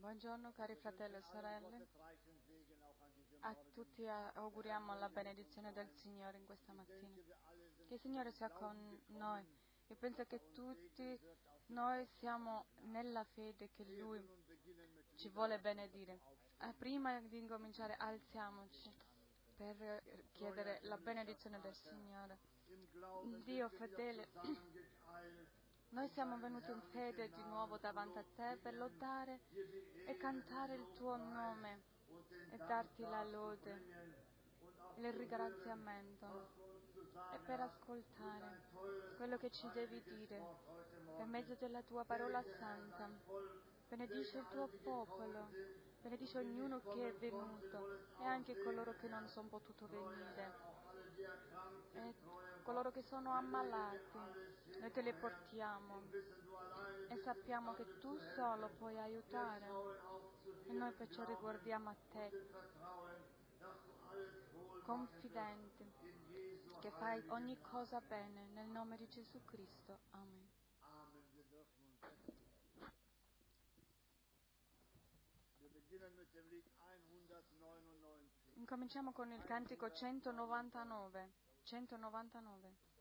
Buongiorno cari fratelli e sorelle, a tutti auguriamo la benedizione del Signore in questa mattina. Che il Signore sia con noi. Io penso che tutti noi siamo nella fede che Lui ci vuole benedire. Prima di incominciare alziamoci per chiedere la benedizione del Signore. Dio fedele, noi siamo venuti in fede di nuovo davanti a Te per lodare e cantare il Tuo nome e darti la lode, il ringraziamento e per ascoltare quello che ci devi dire per mezzo della Tua parola santa. Benedice il Tuo popolo, benedice ognuno che è venuto e anche coloro che non sono potuto venire e coloro che sono ammalati. Noi te le portiamo e sappiamo che Tu solo puoi aiutare e noi perciò riguardiamo a Te, confidenti che fai ogni cosa bene, nel nome di Gesù Cristo. Amen. Incominciamo con il cantico 199. 199.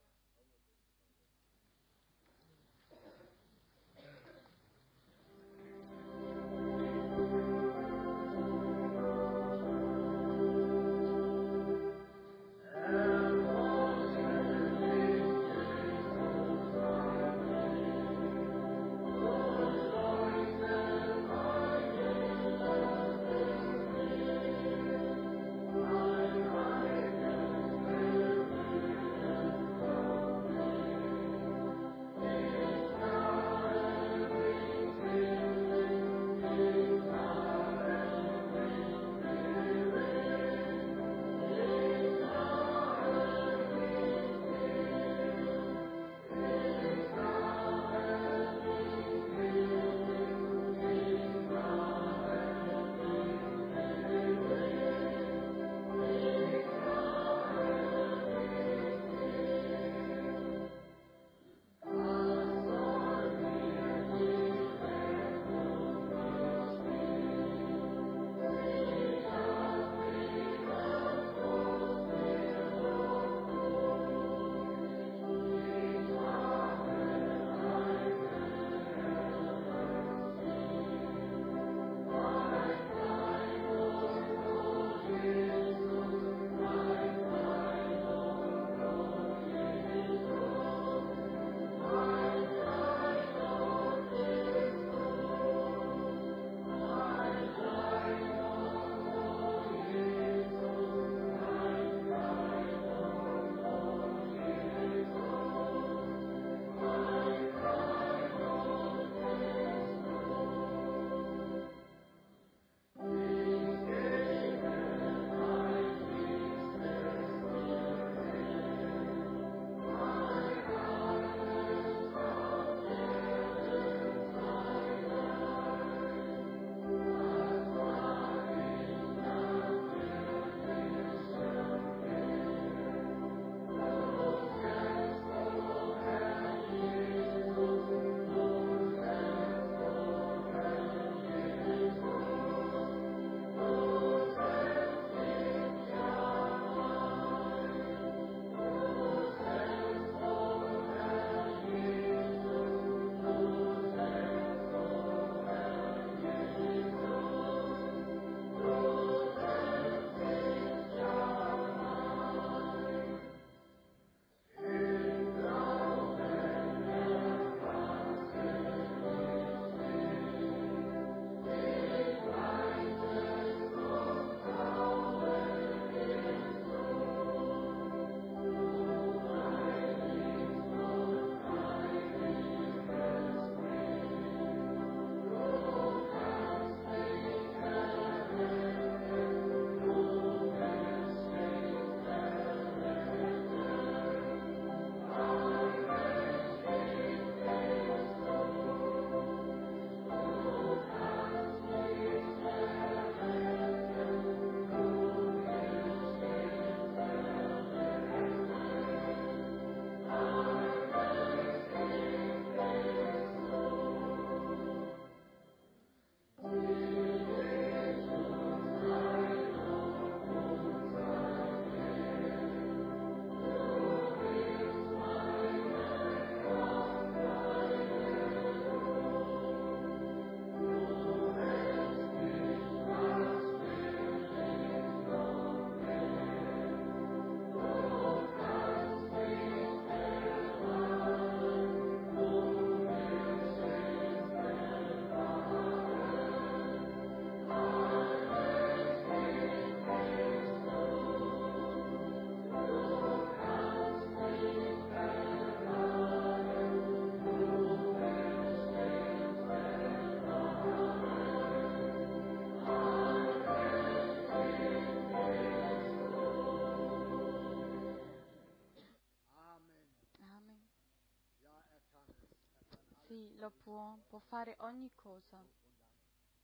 Lui lo può fare ogni cosa.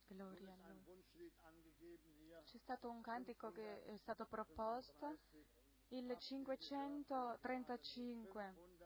Gloria a Lui. C'è stato un cantico che è stato proposto, il 535.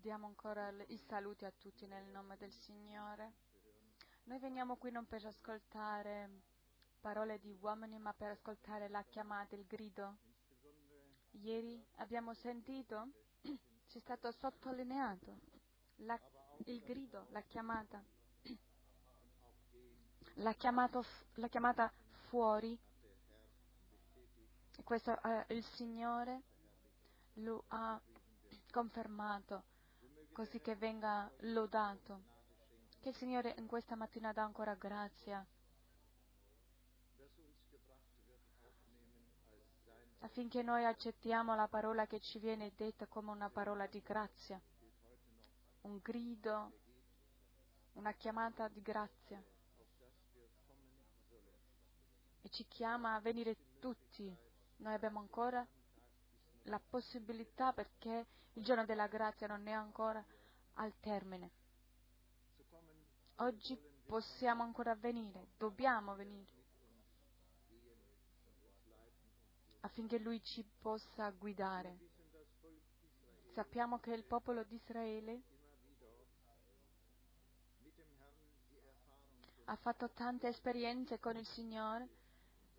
Diamo ancora i saluti a tutti nel nome del Signore. Noi veniamo qui non per ascoltare parole di uomini, ma per ascoltare la chiamata, il grido. Ieri abbiamo sentito, c'è stato sottolineato il grido, la chiamata. La chiamata fuori. Questo il Signore lo ha confermato. così che venga lodato. Che il Signore in questa mattina dà ancora grazia, affinché noi accettiamo la parola che ci viene detta come una parola di grazia, un grido, una chiamata di grazia, e ci chiama a venire tutti. Noi abbiamo ancora la possibilità, perché il giorno della grazia non è ancora al termine. Oggi possiamo ancora venire, dobbiamo venire, affinché Lui ci possa guidare. Sappiamo che il popolo di Israele ha fatto tante esperienze con il Signore,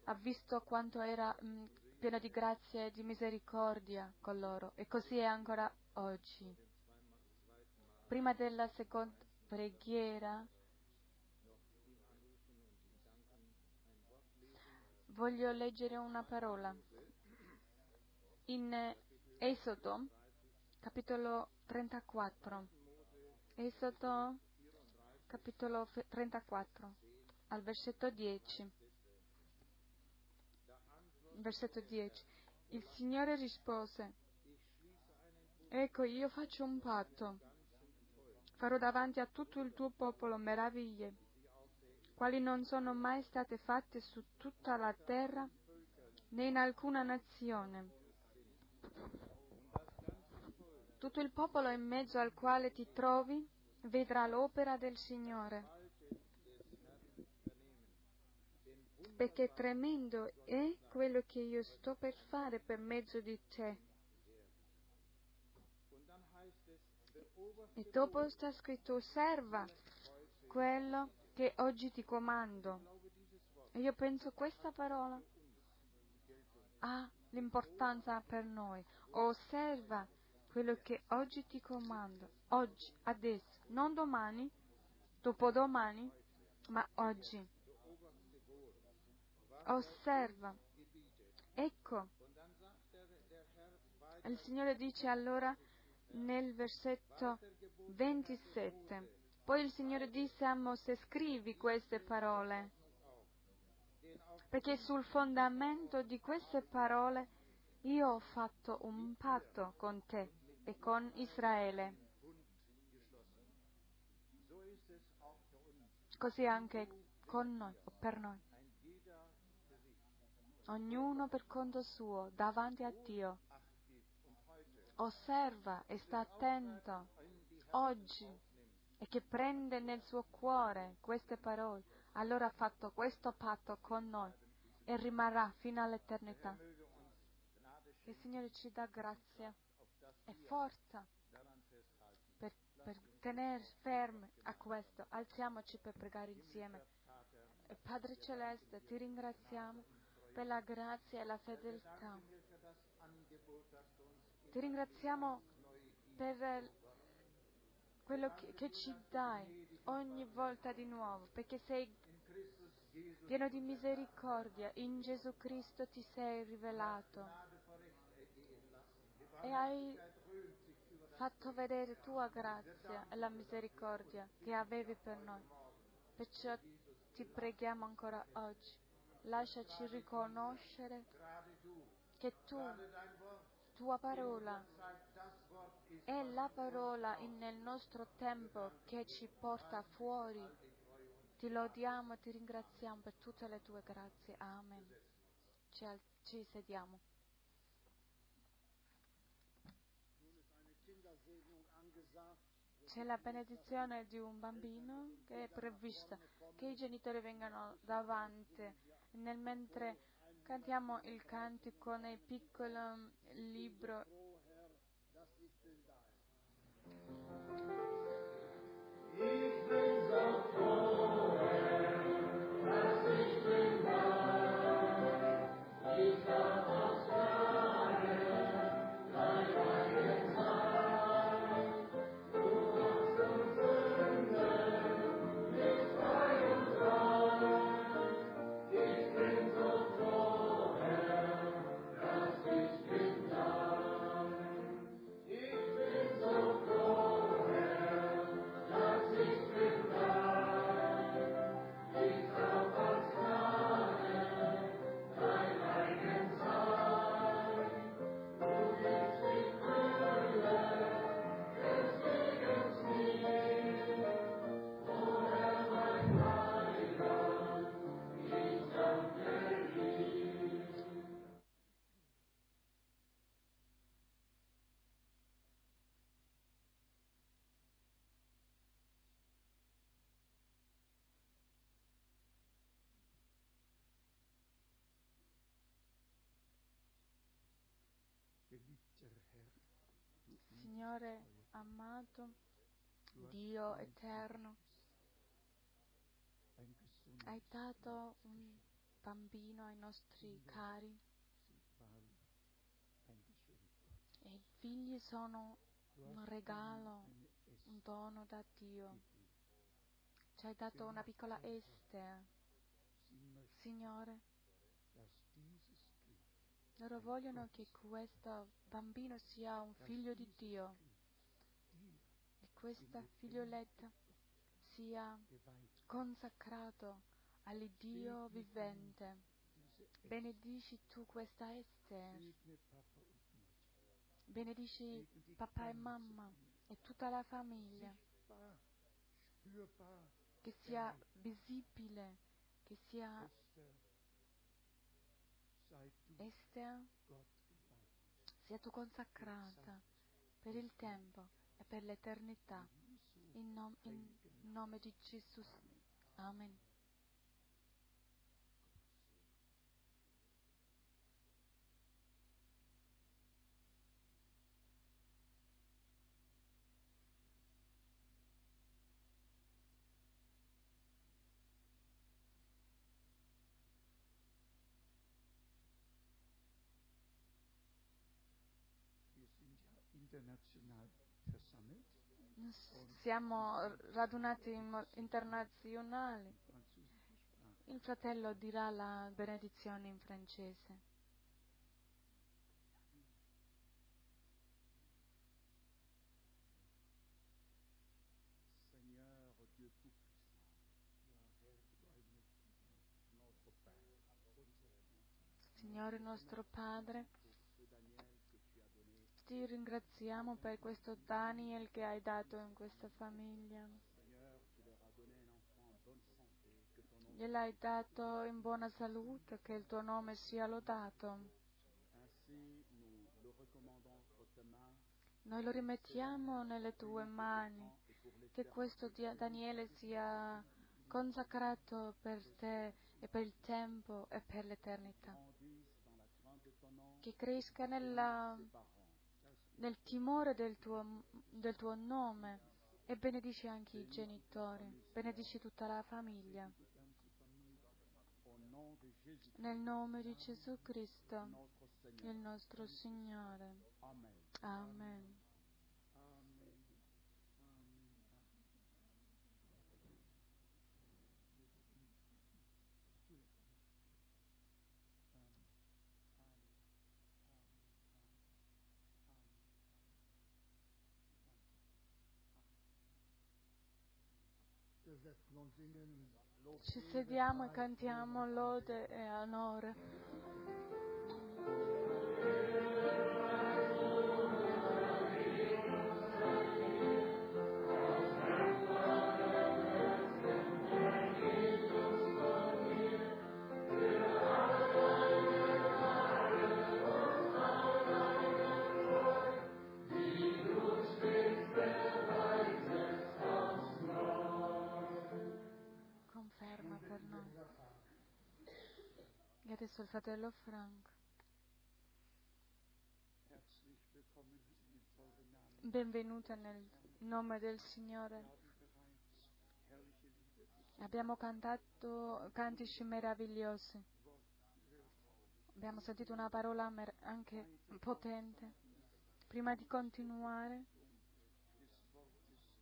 ha visto quanto era pieno di grazia e di misericordia con loro, e così è ancora oggi. Prima della seconda preghiera voglio leggere una parola. In Esodo, capitolo 34. Esodo, capitolo 34, al versetto 10. Versetto 10. Il Signore rispose: ecco, io faccio un patto. Farò davanti a tutto il tuo popolo meraviglie, quali non sono mai state fatte su tutta la terra, né in alcuna nazione. Tutto il popolo in mezzo al quale ti trovi vedrà l'opera del Signore, perché tremendo è quello che io sto per fare per mezzo di te. E dopo sta scritto: osserva quello che oggi ti comando. E io penso questa parola ha l'importanza per noi. Osserva quello che oggi ti comando. Oggi, adesso, non domani, dopodomani, ma oggi. Osserva. Ecco. Il Signore dice allora nel versetto 27. Poi il Signore disse a Mosè: scrivi queste parole, perché sul fondamento di queste parole io ho fatto un patto con te e con Israele. Così anche con noi, o per noi. Ognuno per conto suo, davanti a Dio. Osserva e sta attento oggi, e che prende nel suo cuore queste parole. Allora ha fatto questo patto con noi e rimarrà fino all'eternità. Il Signore ci dà grazia e forza per tenere ferme a questo. Alziamoci per pregare insieme. E Padre Celeste, ti ringraziamo per la grazia e la fedeltà. Ti ringraziamo per quello che ci dai ogni volta di nuovo, perché sei pieno di misericordia. In Gesù Cristo ti sei rivelato e hai fatto vedere tua grazia e la misericordia che avevi per noi. Perciò ti preghiamo ancora oggi, lasciaci riconoscere che tua parola è la parola nel nostro tempo che ci porta fuori. Ti lodiamo e ti ringraziamo per tutte le tue grazie. Amen. Ci sediamo. C'è la benedizione di un bambino che è prevista, che i genitori vengano davanti nel mentre cantiamo il cantico nel piccolo libro. Ich bin so froh, dass ich bin da, ich darf das sagen, dein Heiliges Heil, du hast uns Sünden nicht frei und frei. Ich bin so froh, dass ich bin da. Signore amato, Dio eterno, hai dato un bambino ai nostri cari e i figli sono un regalo, un dono da Dio. Ci hai dato una piccola Esther. Signore, loro vogliono che questo bambino sia un figlio di Dio e questa figlioletta sia consacrato all'Iddio vivente. Benedici tu questa Esther, benedici papà e mamma e tutta la famiglia, che sia visibile, che sia Esther, sia tu consacrata per il tempo e per l'eternità, in nome di Gesù. Amen. Siamo radunati internazionali. Il fratello dirà la benedizione in francese. Signore nostro Padre, ti ringraziamo per questo Daniel che hai dato in questa famiglia. Gliel'hai dato in buona salute, che il tuo nome sia lodato. Noi lo rimettiamo nelle tue mani, che questo Daniele sia consacrato per te e per il tempo e per l'eternità. Che cresca nel timore del tuo nome, e benedici anche i genitori, benedici tutta la famiglia. Nel nome di Gesù Cristo, il nostro Signore. Amen. Ci sediamo e cantiamo lode e onore. E adesso il fratello Frank. Benvenuta nel nome del Signore. Abbiamo cantato cantici meravigliosi. Abbiamo sentito una parola anche potente. Prima di continuare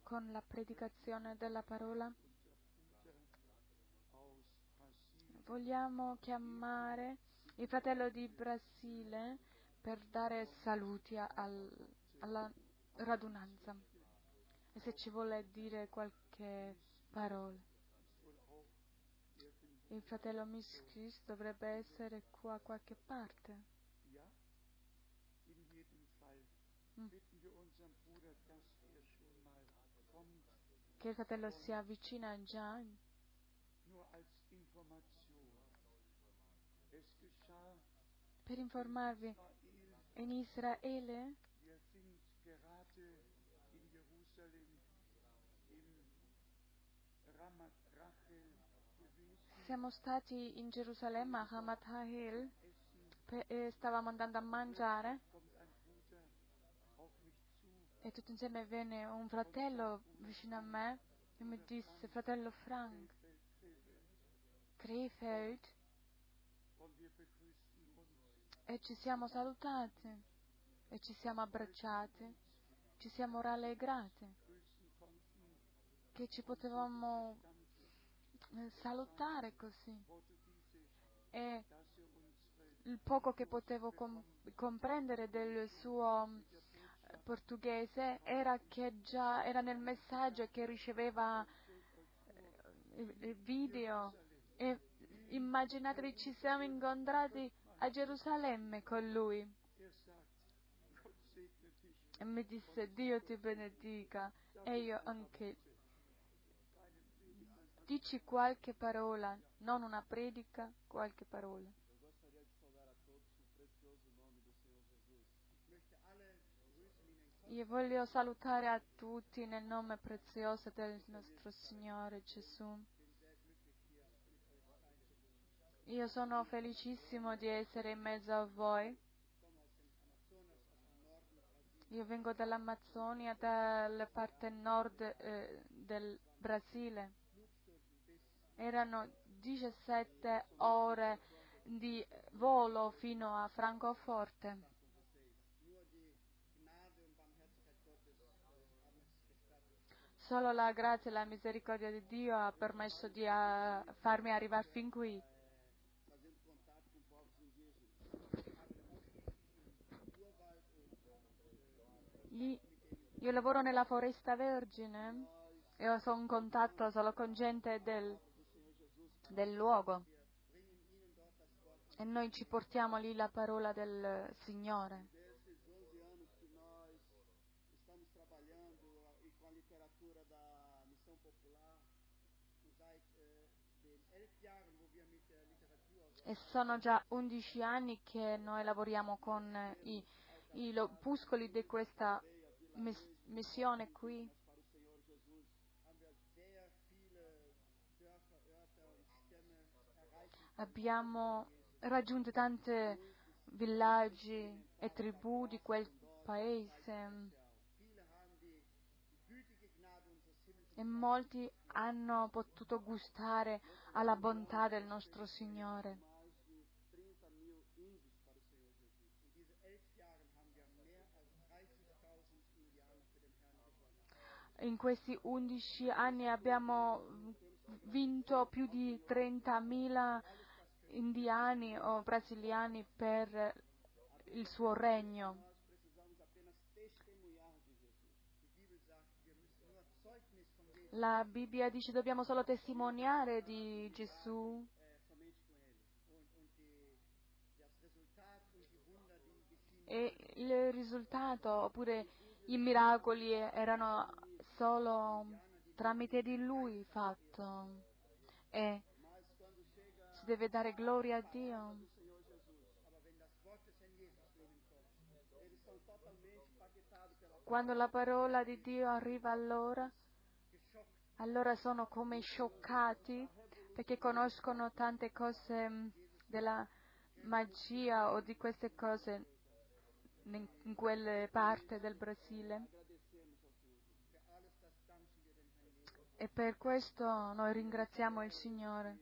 con la predicazione della parola, vogliamo chiamare il fratello di Brasile per dare saluti alla radunanza, e se ci vuole dire qualche parola. Il fratello Miskis dovrebbe essere qua a qualche parte. Che il fratello si avvicina già. Per informarvi, in Israele siamo stati in Gerusalemme a Ramat Ha'el e stavamo andando a mangiare, e tutti insieme venne un fratello vicino a me e mi disse: fratello Frank Trefeld, e ci siamo salutati e ci siamo abbracciati, ci siamo rallegrati che ci potevamo salutare così, e il poco che potevo comprendere del suo portoghese era che già era nel messaggio che riceveva il video. E immaginatevi, ci siamo incontrati a Gerusalemme con lui e mi disse: Dio ti benedica. E io anche: dici qualche parola, non una predica, qualche parola. Io voglio salutare a tutti nel nome prezioso del nostro Signore Gesù. Io sono felicissimo di essere in mezzo a voi. Io vengo dall'Amazzonia, dalla parte nord del Brasile. Erano 17 ore di volo fino a Francoforte. Solo la grazia e la misericordia di Dio ha permesso di farmi arrivare fin qui. Io lavoro nella foresta vergine e ho in contatto solo con gente del luogo, e noi ci portiamo lì la parola del Signore. E sono già 11 anni che noi lavoriamo con i opuscoli di questa missione qui. Abbiamo raggiunto tanti villaggi e tribù di quel paese e molti hanno potuto gustare alla bontà del nostro Signore. In questi 11 anni abbiamo vinto più di 30.000 indiani o brasiliani per il suo regno. La Bibbia dice: dobbiamo solo testimoniare di Gesù. E il risultato, oppure i miracoli, erano solo tramite di Lui fatto, e si deve dare gloria a Dio. Quando la parola di Dio arriva, allora sono come scioccati, perché conoscono tante cose della magia o di queste cose in quelle parti del Brasile. E per questo noi ringraziamo il Signore.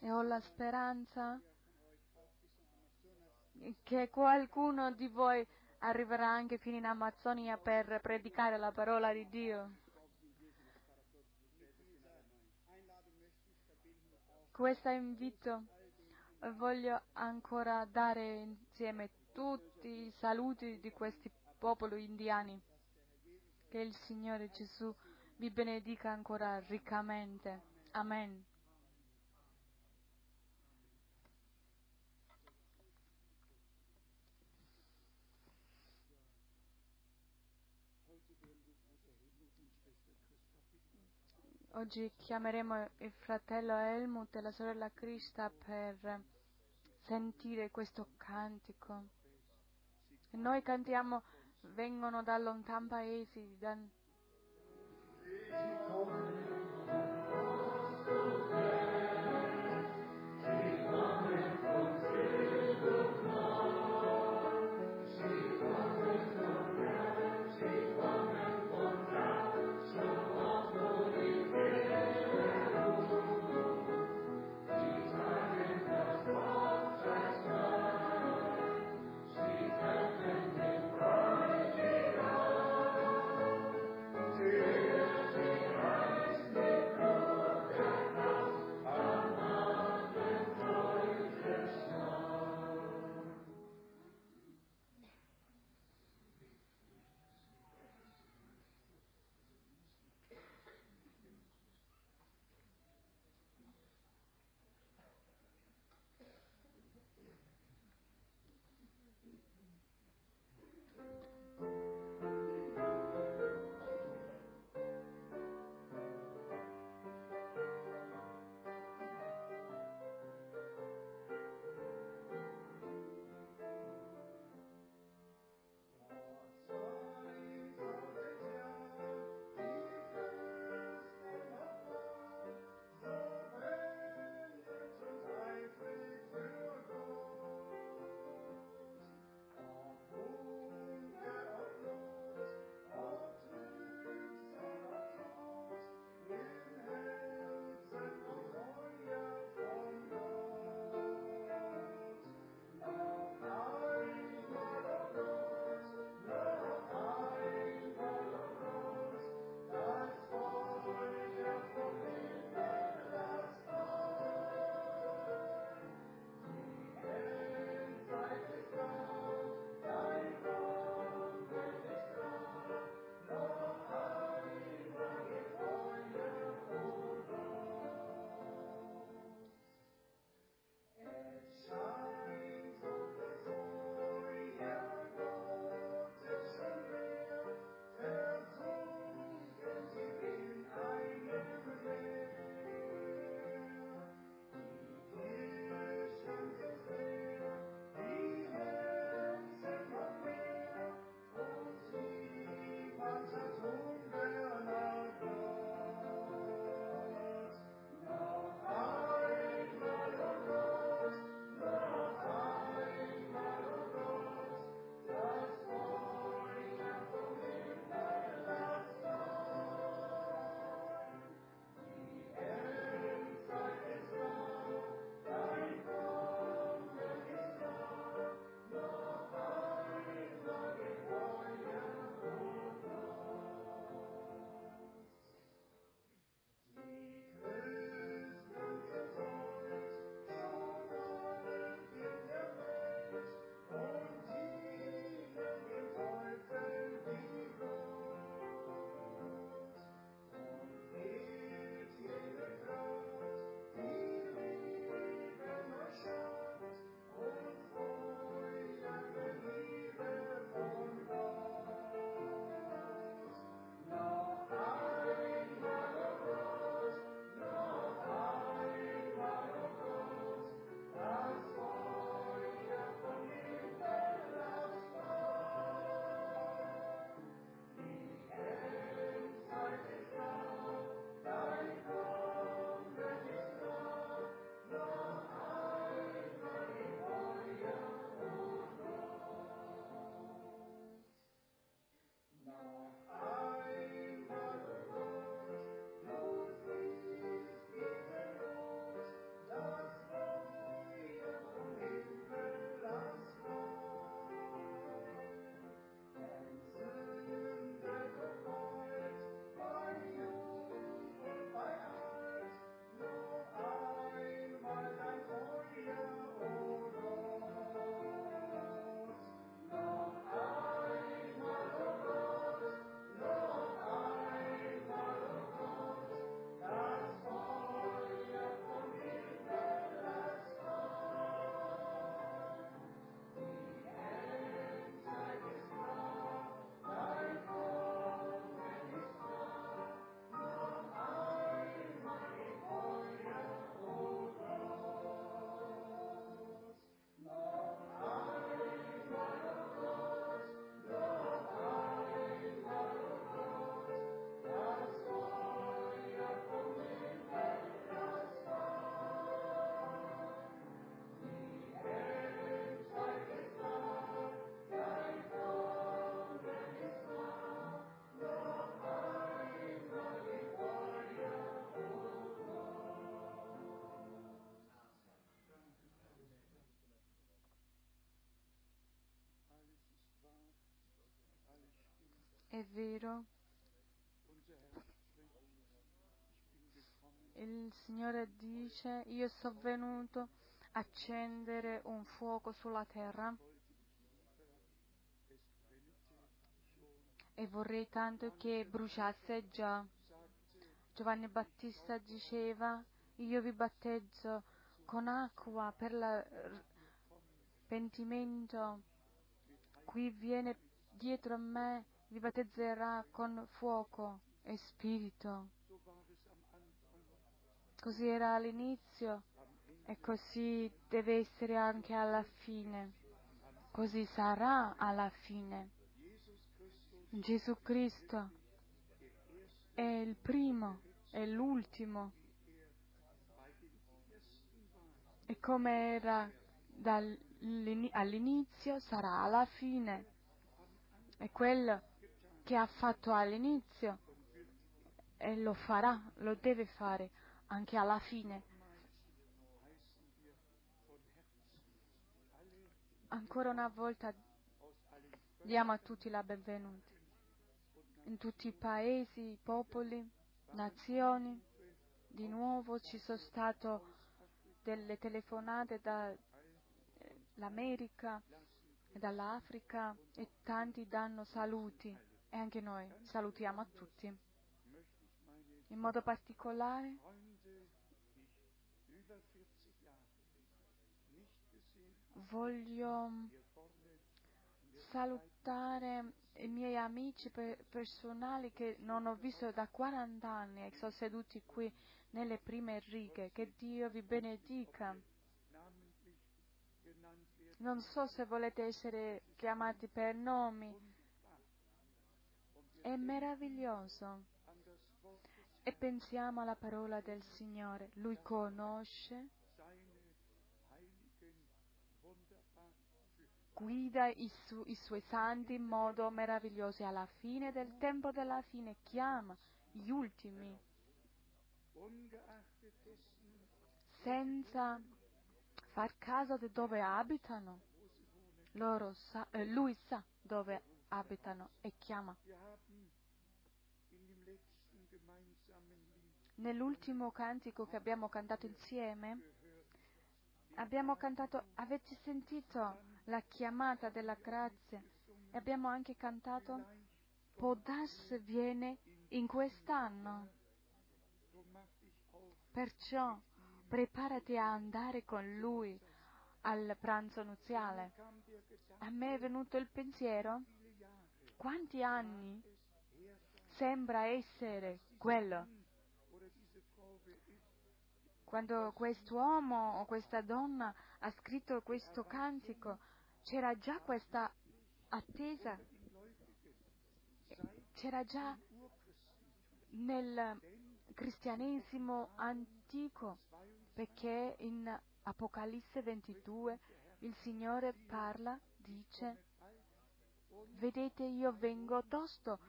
E ho la speranza che qualcuno di voi arriverà anche fino in Amazzonia per predicare la parola di Dio. Questo invito voglio ancora dare insieme tutti i saluti di questi popoli indiani. Che il Signore Gesù vi benedica ancora riccamente. Amen. Oggi chiameremo il fratello Helmut e la sorella Christa per sentire questo cantico. Noi cantiamo: vengono da lontani paesi, È vero, il Signore dice: io sono venuto a accendere un fuoco sulla terra e vorrei tanto che bruciasse già. Giovanni Battista diceva: io vi battezzo con acqua per il pentimento, qui viene dietro a me, vi battezzerà con fuoco e spirito. Così era all'inizio e così deve essere anche alla fine. Così sarà alla fine. Gesù Cristo è il primo e l'ultimo. E come era all'inizio, sarà alla fine. È quello che ha fatto all'inizio e lo farà, lo deve fare anche alla fine. Ancora una volta diamo a tutti la benvenuta, in tutti i paesi, popoli, nazioni. Di nuovo ci sono state delle telefonate dall'America e dall'Africa e tanti danno saluti. E anche noi salutiamo a tutti. In modo particolare, voglio salutare i miei amici personali che non ho visto da 40 anni e sono seduti qui nelle prime righe. Che Dio vi benedica. Non so se volete essere chiamati per nomi. è meraviglioso. E pensiamo alla parola del Signore. Lui conosce, guida i suoi santi in modo meraviglioso e alla fine del tempo della fine chiama gli ultimi senza far caso di dove abitano. Lui sa dove abitano e chiama. Nell'ultimo cantico che abbiamo cantato insieme abbiamo cantato avete sentito la chiamata della grazia e abbiamo anche cantato Podas viene in quest'anno, perciò preparati a andare con lui al pranzo nuziale. A me è venuto il pensiero quanti anni sembra essere quello quando quest'uomo o questa donna ha scritto questo cantico. C'era già questa attesa, c'era già nel cristianesimo antico, perché in Apocalisse 22 il Signore parla, dice vedete io vengo tosto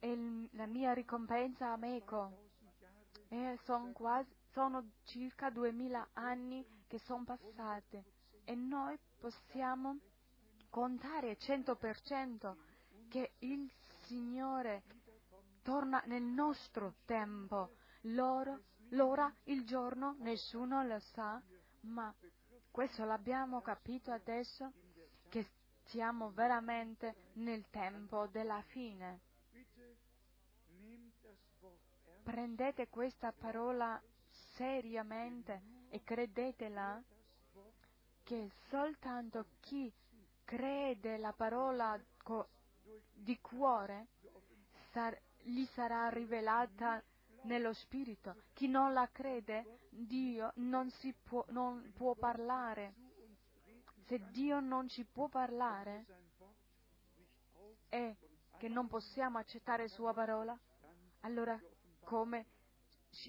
e la mia ricompensa a meco. E sono circa 2000 anni che sono passati e noi possiamo contare 100% che il Signore torna nel nostro tempo. L'ora, il giorno, nessuno lo sa, ma questo l'abbiamo capito adesso, che siamo veramente nel tempo della fine. Prendete questa parola seriamente e credetela, che soltanto chi crede la parola di cuore gli sarà rivelata nello spirito. Chi non la crede, Dio non può parlare. Se Dio non ci può parlare e che non possiamo accettare sua parola, allora come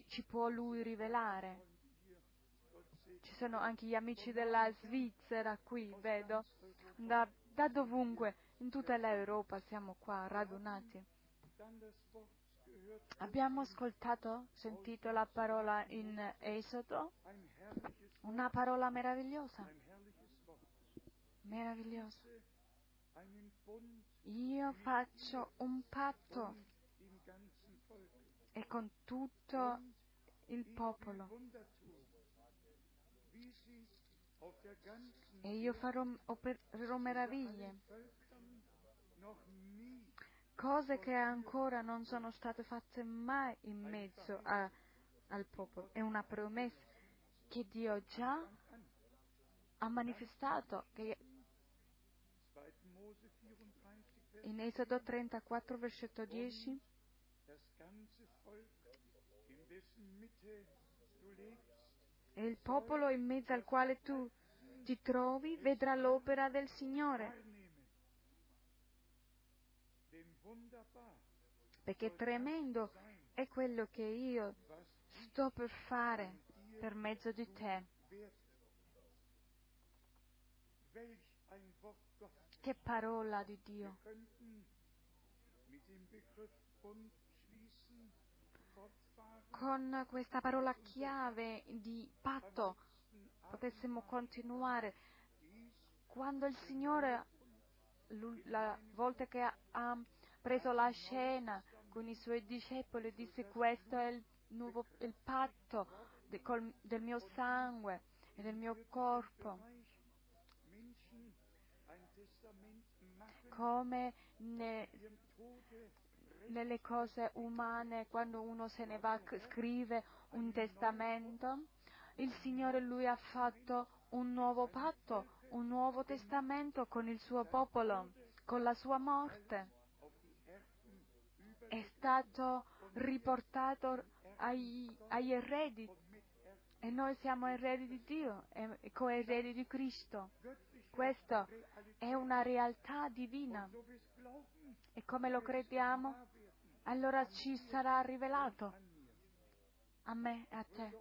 ci può Lui rivelare? Ci sono anche gli amici della Svizzera qui, vedo, da dovunque, in tutta l'Europa siamo qua radunati. Abbiamo sentito la parola in Esodo, una parola meravigliosa. Io faccio un patto e con tutto il popolo e io opererò meraviglie, cose che ancora non sono state fatte mai in mezzo al popolo. È una promessa che Dio già ha manifestato, che in Esodo 34, versetto 10, e il popolo in mezzo al quale tu ti trovi vedrà l'opera del Signore, perché tremendo è quello che io sto per fare per mezzo di te. Che parola di Dio! Con questa parola chiave di patto potessimo continuare. Quando il Signore, la volta che ha preso la scena con i suoi discepoli, disse questo è il patto del mio sangue e del mio corpo. Come nelle cose umane, quando uno se ne va scrive un testamento, il Signore Lui ha fatto un nuovo patto, un nuovo testamento con il suo popolo, con la sua morte. È stato riportato agli eredi e noi siamo eredi di Dio e coeredi di Cristo. Questa è una realtà divina e come lo crediamo, allora ci sarà rivelato a me e a te.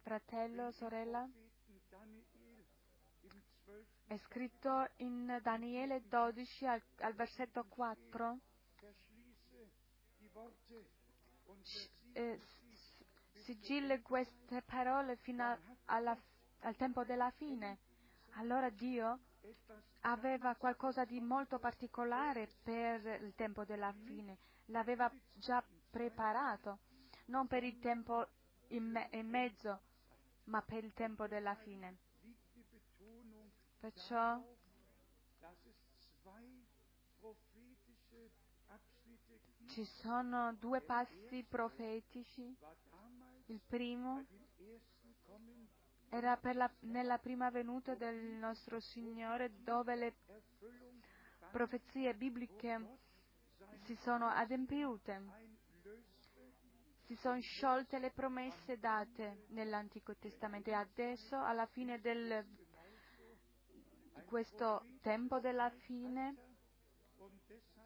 Fratello, sorella, è scritto in Daniele 12 al versetto 4, sigilli queste parole fino al tempo della fine. Allora Dio aveva qualcosa di molto particolare per il tempo della fine, l'aveva già preparato, non per il tempo in mezzo, ma per il tempo della fine. Perciò ci sono due passi profetici. Il primo era nella prima venuta del nostro Signore, dove le profezie bibliche si sono adempiute, si sono sciolte le promesse date nell'Antico Testamento, e adesso, alla fine del questo tempo della fine,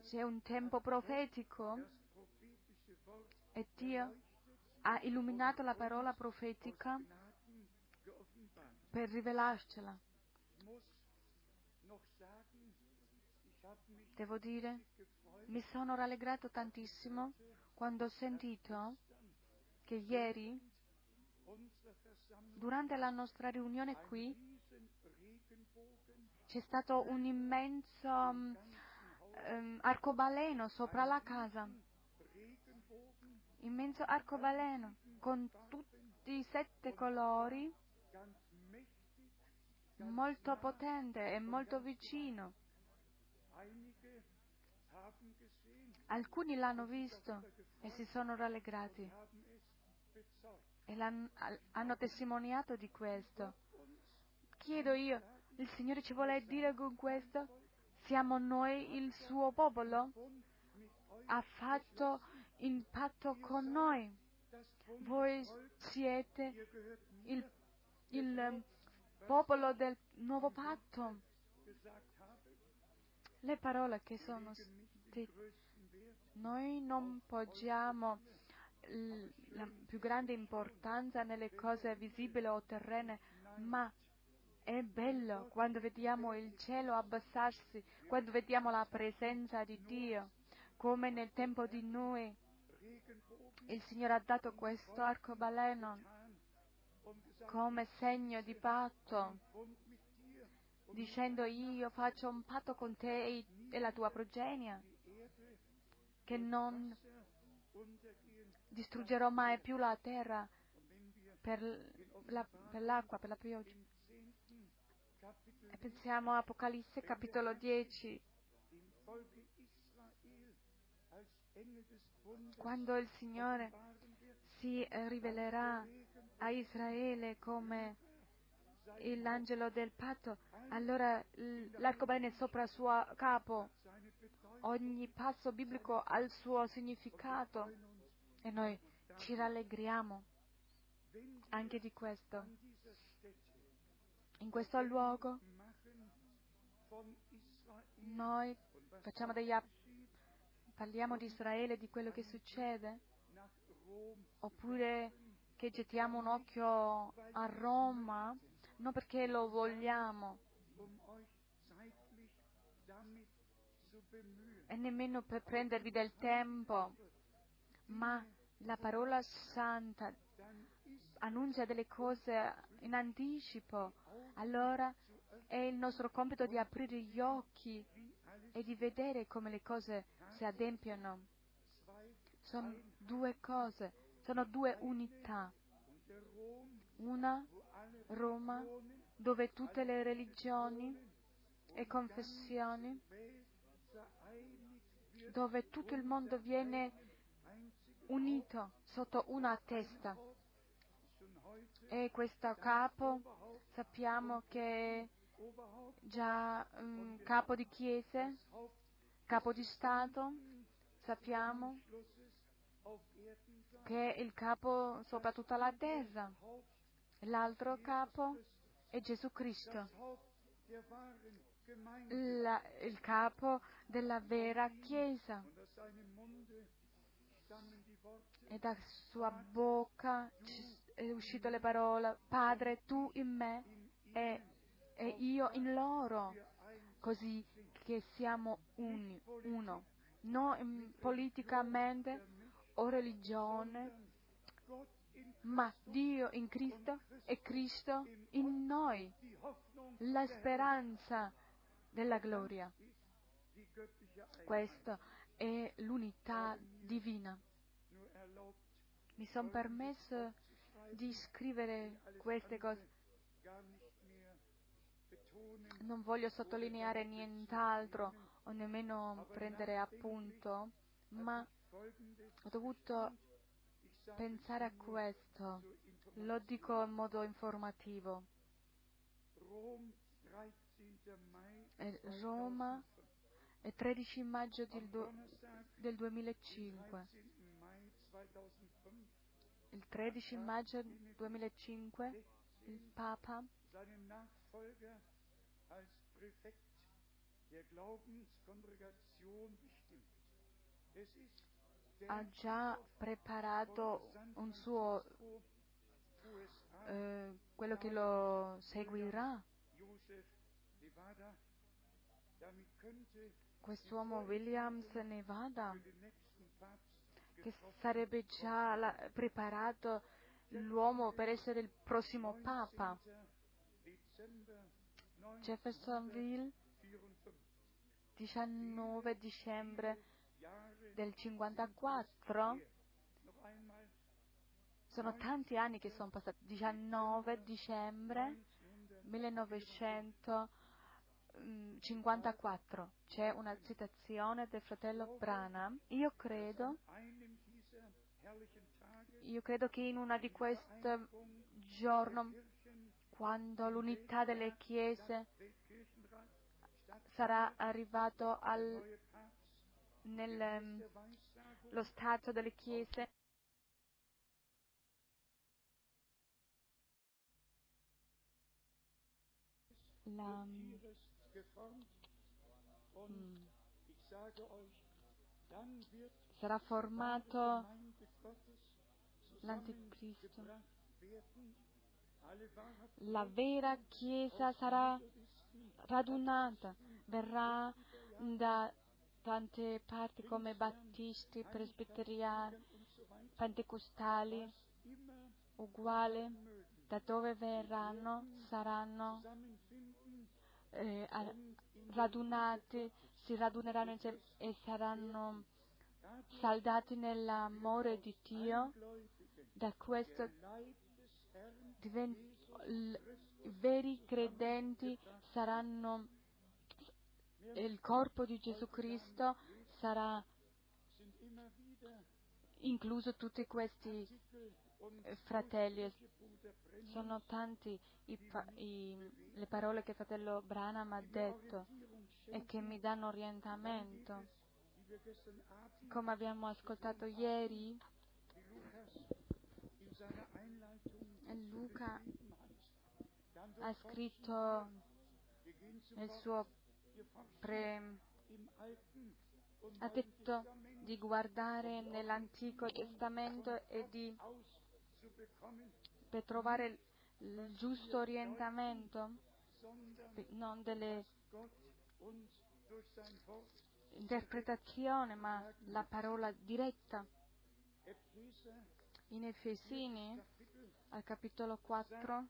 c'è un tempo profetico e Dio ha illuminato la parola profetica per rivelarcela. Devo dire, mi sono rallegrato tantissimo quando ho sentito che ieri, durante la nostra riunione qui, c'è stato un immenso arcobaleno sopra la casa, immenso arcobaleno con tutti i 7 colori, molto potente e molto vicino. Alcuni l'hanno visto e si sono rallegrati e hanno testimoniato di questo. Chiedo io, il Signore ci vuole dire con questo? Siamo noi il suo popolo? Ha fatto un patto con noi. Voi siete il popolo del nuovo patto. Le parole che sono state, noi non poggiamo la più grande importanza nelle cose visibili o terrene, ma è bello quando vediamo il cielo abbassarsi, quando vediamo la presenza di Dio, come nel tempo di Noè. Il Signore ha dato questo arcobaleno come segno di patto, dicendo: io faccio un patto con te e la tua progenie, che non distruggerò mai più la terra per l'acqua, per la pioggia. E pensiamo a Apocalisse capitolo 10, quando il Signore si rivelerà a Israele come l'angelo del patto, allora l'arcobaleno è sopra il suo capo, ogni passo biblico ha il suo significato e noi ci rallegriamo anche di questo. In questo luogo noi facciamo parliamo di Israele, di quello che succede, oppure che gettiamo un occhio a Roma, non perché lo vogliamo e nemmeno per prendervi del tempo, ma la parola santa annuncia delle cose in anticipo. Allora è il nostro compito di aprire gli occhi e di vedere come le cose si adempiono. Sono due cose, sono due unità. Una, Roma, dove tutte le religioni e confessioni, dove tutto il mondo viene unito sotto una testa. E questo capo sappiamo che già capo di chiese, capo di Stato, sappiamo che è il capo sopra tutta la terra. L'altro capo è Gesù Cristo, il capo della vera Chiesa, e da sua bocca è uscito le parole: Padre, tu in me e io in loro, così che siamo uno, non politicamente o religione, ma Dio in Cristo e Cristo in noi, la speranza della gloria. Questa è l'unità divina. Mi sono permesso di scrivere queste cose. Non voglio sottolineare nient'altro o nemmeno prendere appunto, ma ho dovuto pensare a questo. Lo dico in modo informativo. Roma, 13 maggio del 2005. Il 13 maggio 2005 il Papa ha già preparato un suo quello che lo seguirà. Quest'uomo Williams Nevada, che sarebbe già preparato l'uomo per essere il prossimo Papa. Jeffersonville, 19 dicembre del 54. Sono tanti anni che sono passati. 19 dicembre 1954. C'è una citazione del fratello Brana. Io credo che in una di questi giorni, quando l'unità delle chiese sarà arrivato nello stato delle chiese, sarà formato l'anticristo. La vera Chiesa sarà radunata, verrà da tante parti come battisti, presbiteriani, pentecostali, uguali, da dove verranno saranno radunati, si raduneranno insieme e saranno saldati nell'amore di Dio. Da questo i veri credenti saranno, il corpo di Gesù Cristo sarà incluso tutti questi fratelli. Sono tanti le parole che fratello Branham ha detto e che mi danno orientamento. Come abbiamo ascoltato ieri, Luca ha scritto nel suo ha detto di guardare nell'Antico Testamento e per trovare il giusto orientamento, non delle interpretazioni, ma la parola diretta. In Efesini, al capitolo 4,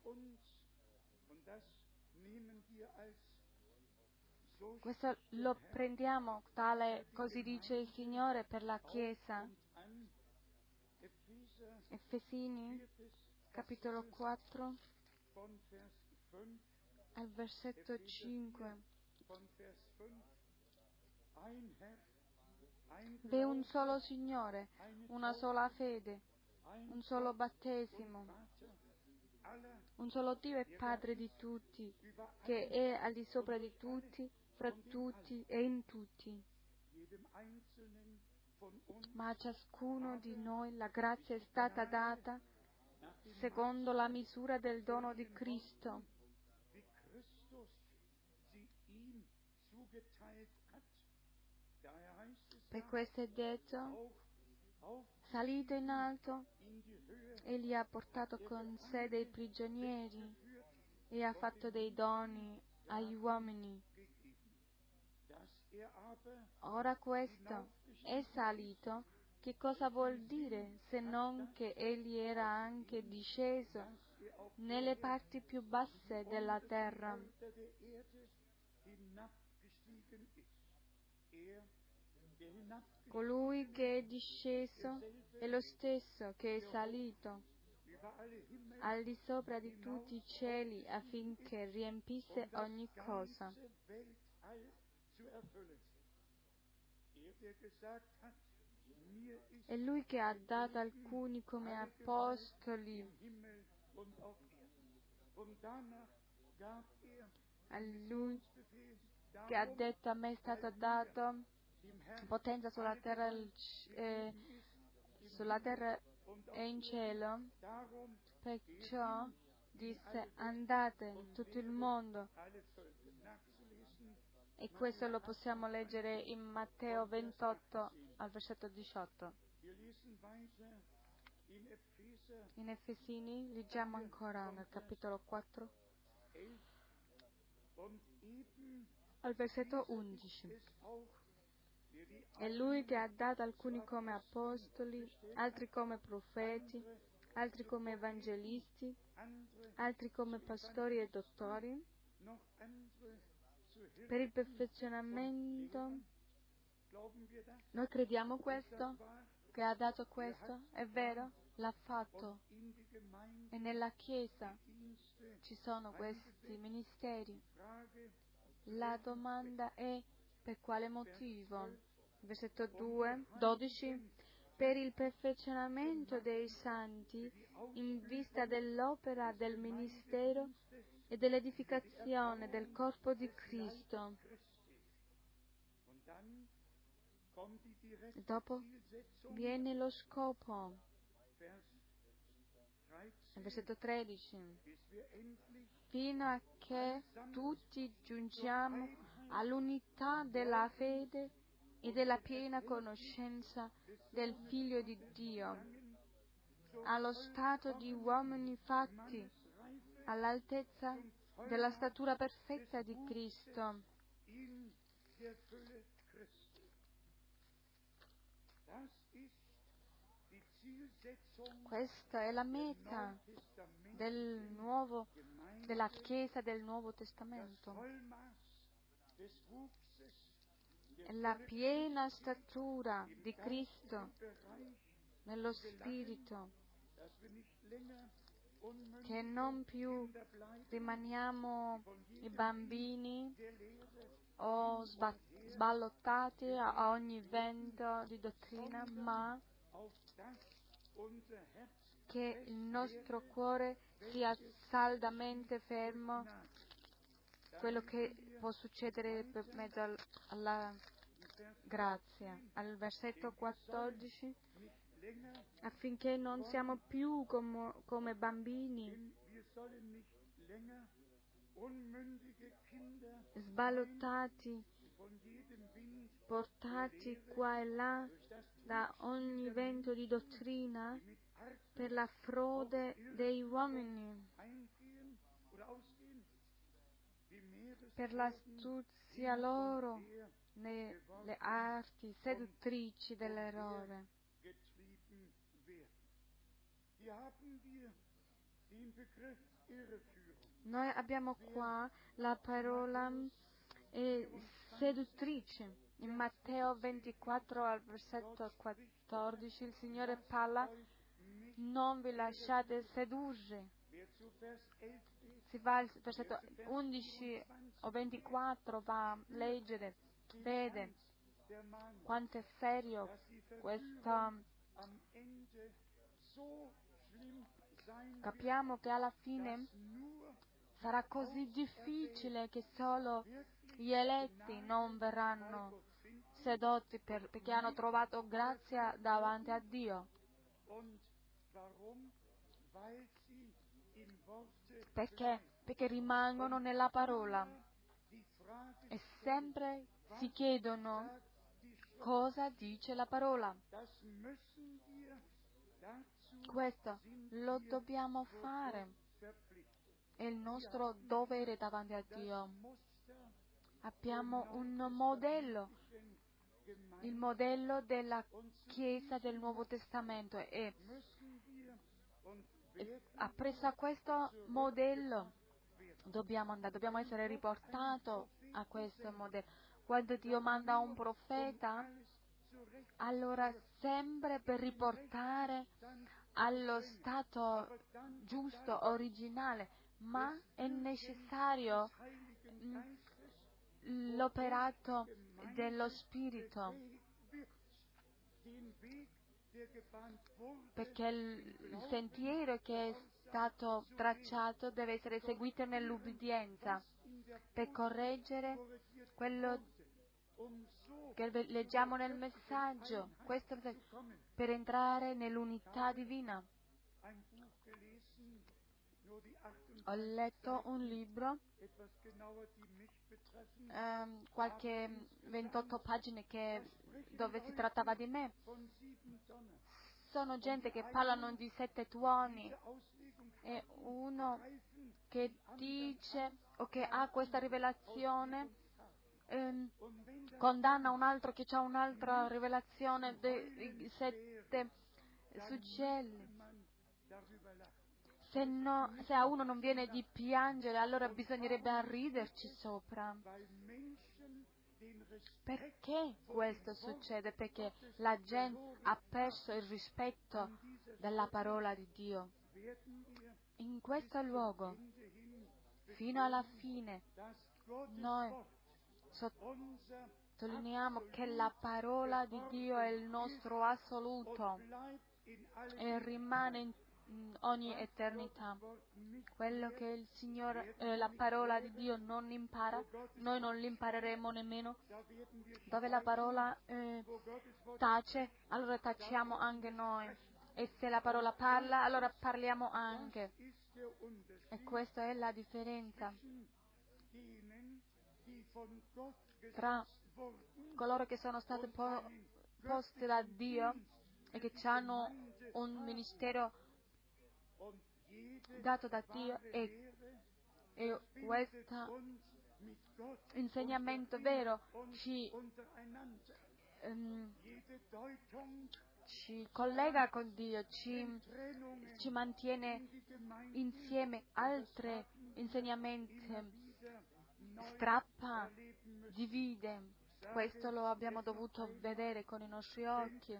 questo lo prendiamo tale, così dice il Signore, per la Chiesa. Efesini, capitolo 4, al versetto 5. V'è un solo Signore, una sola fede, un solo battesimo, un solo Dio e Padre di tutti, che è al di sopra di tutti, fra tutti e in tutti. Ma a ciascuno di noi la grazia è stata data secondo la misura del dono di Cristo. Per questo è detto: salito in alto, egli ha portato con sé dei prigionieri e ha fatto dei doni agli uomini. Ora questo è salito, che cosa vuol dire se non che egli era anche disceso nelle parti più basse della terra? Colui che è disceso è lo stesso che è salito al di sopra di tutti i cieli affinché riempisse ogni cosa. È lui che ha dato alcuni come apostoli, a lui che ha detto: a me è stata data potenza sulla terra e in cielo, perciò disse: andate in tutto il mondo. E questo lo possiamo leggere in Matteo 28 al versetto 18. In Efesini leggiamo ancora nel capitolo 4 al versetto 11: è lui che ha dato alcuni come apostoli, altri come profeti, altri come evangelisti, altri come pastori e dottori, per il perfezionamento. Noi crediamo questo? Che ha dato questo? È vero? L'ha fatto. E nella Chiesa ci sono questi ministeri. La domanda è: per quale motivo? Versetto 12. Per il perfezionamento dei santi in vista dell'opera del ministero e dell'edificazione del corpo di Cristo. Dopo viene lo scopo. Versetto 13. Fino a che tutti giungiamo all'unità della fede e della piena conoscenza del Figlio di Dio, allo stato di uomini fatti, all'altezza della statura perfetta di Cristo. Questa è la meta della Chiesa del Nuovo Testamento. La piena statura di Cristo nello Spirito, che non più rimaniamo i bambini o sballottati a ogni vento di dottrina, ma che il nostro cuore sia saldamente fermo. Quello che può succedere per mezzo alla grazia. Al versetto 14: affinché non siamo più come bambini sballottati, portati qua e là da ogni vento di dottrina per la frode dei uomini, per l'astuzia loro nelle arti seduttrici dell'errore. Noi abbiamo qua la parola seduttrice. In Matteo 24 al versetto 14 il Signore parla: non vi lasciate sedurre. Si va al versetto 11 o 24, va a leggere, vede quanto è serio questo. Capiamo che alla fine sarà così difficile che solo gli eletti non verranno sedotti perché hanno trovato grazia davanti a Dio. Perché rimangono nella parola. e sempre si chiedono cosa dice la parola. Questo lo dobbiamo fare, è il nostro dovere davanti a Dio. Abbiamo un modello, il modello della Chiesa del Nuovo Testamento, e appresso a questo modello dobbiamo andare, dobbiamo essere riportato a questo modello. Quando Dio manda un profeta, allora sempre per riportare allo stato giusto, originale, ma è necessario l'operato dello Spirito, perché il sentiero che è stato tracciato deve essere seguito nell'ubbidienza per correggere quello che leggiamo nel messaggio, questo per entrare nell'unità divina. Ho letto un libro, qualche 28 pagine dove si trattava di me. Sono gente che parlano di 7 tuoni e uno che dice o che ha questa rivelazione condanna un altro che ha un'altra rivelazione dei 7 suggelli. Se a uno non viene di piangere, allora bisognerebbe arriderci sopra. Perché questo succede? Perché la gente ha perso il rispetto della parola di Dio. In questo luogo, fino alla fine, noi sottolineiamo che la parola di Dio è il nostro assoluto e rimane in ogni eternità. Quello che il Signore, la parola di Dio non impara, noi non l'impareremo nemmeno. Dove la parola tace, allora taciamo anche noi, e se la parola parla, allora parliamo anche. E questa è la differenza tra coloro che sono stati posti da Dio e che hanno un ministero dato da Dio e questo insegnamento vero ci collega con Dio, ci mantiene insieme. Altri insegnamenti strappa, divide. Questo lo abbiamo dovuto vedere con i nostri occhi.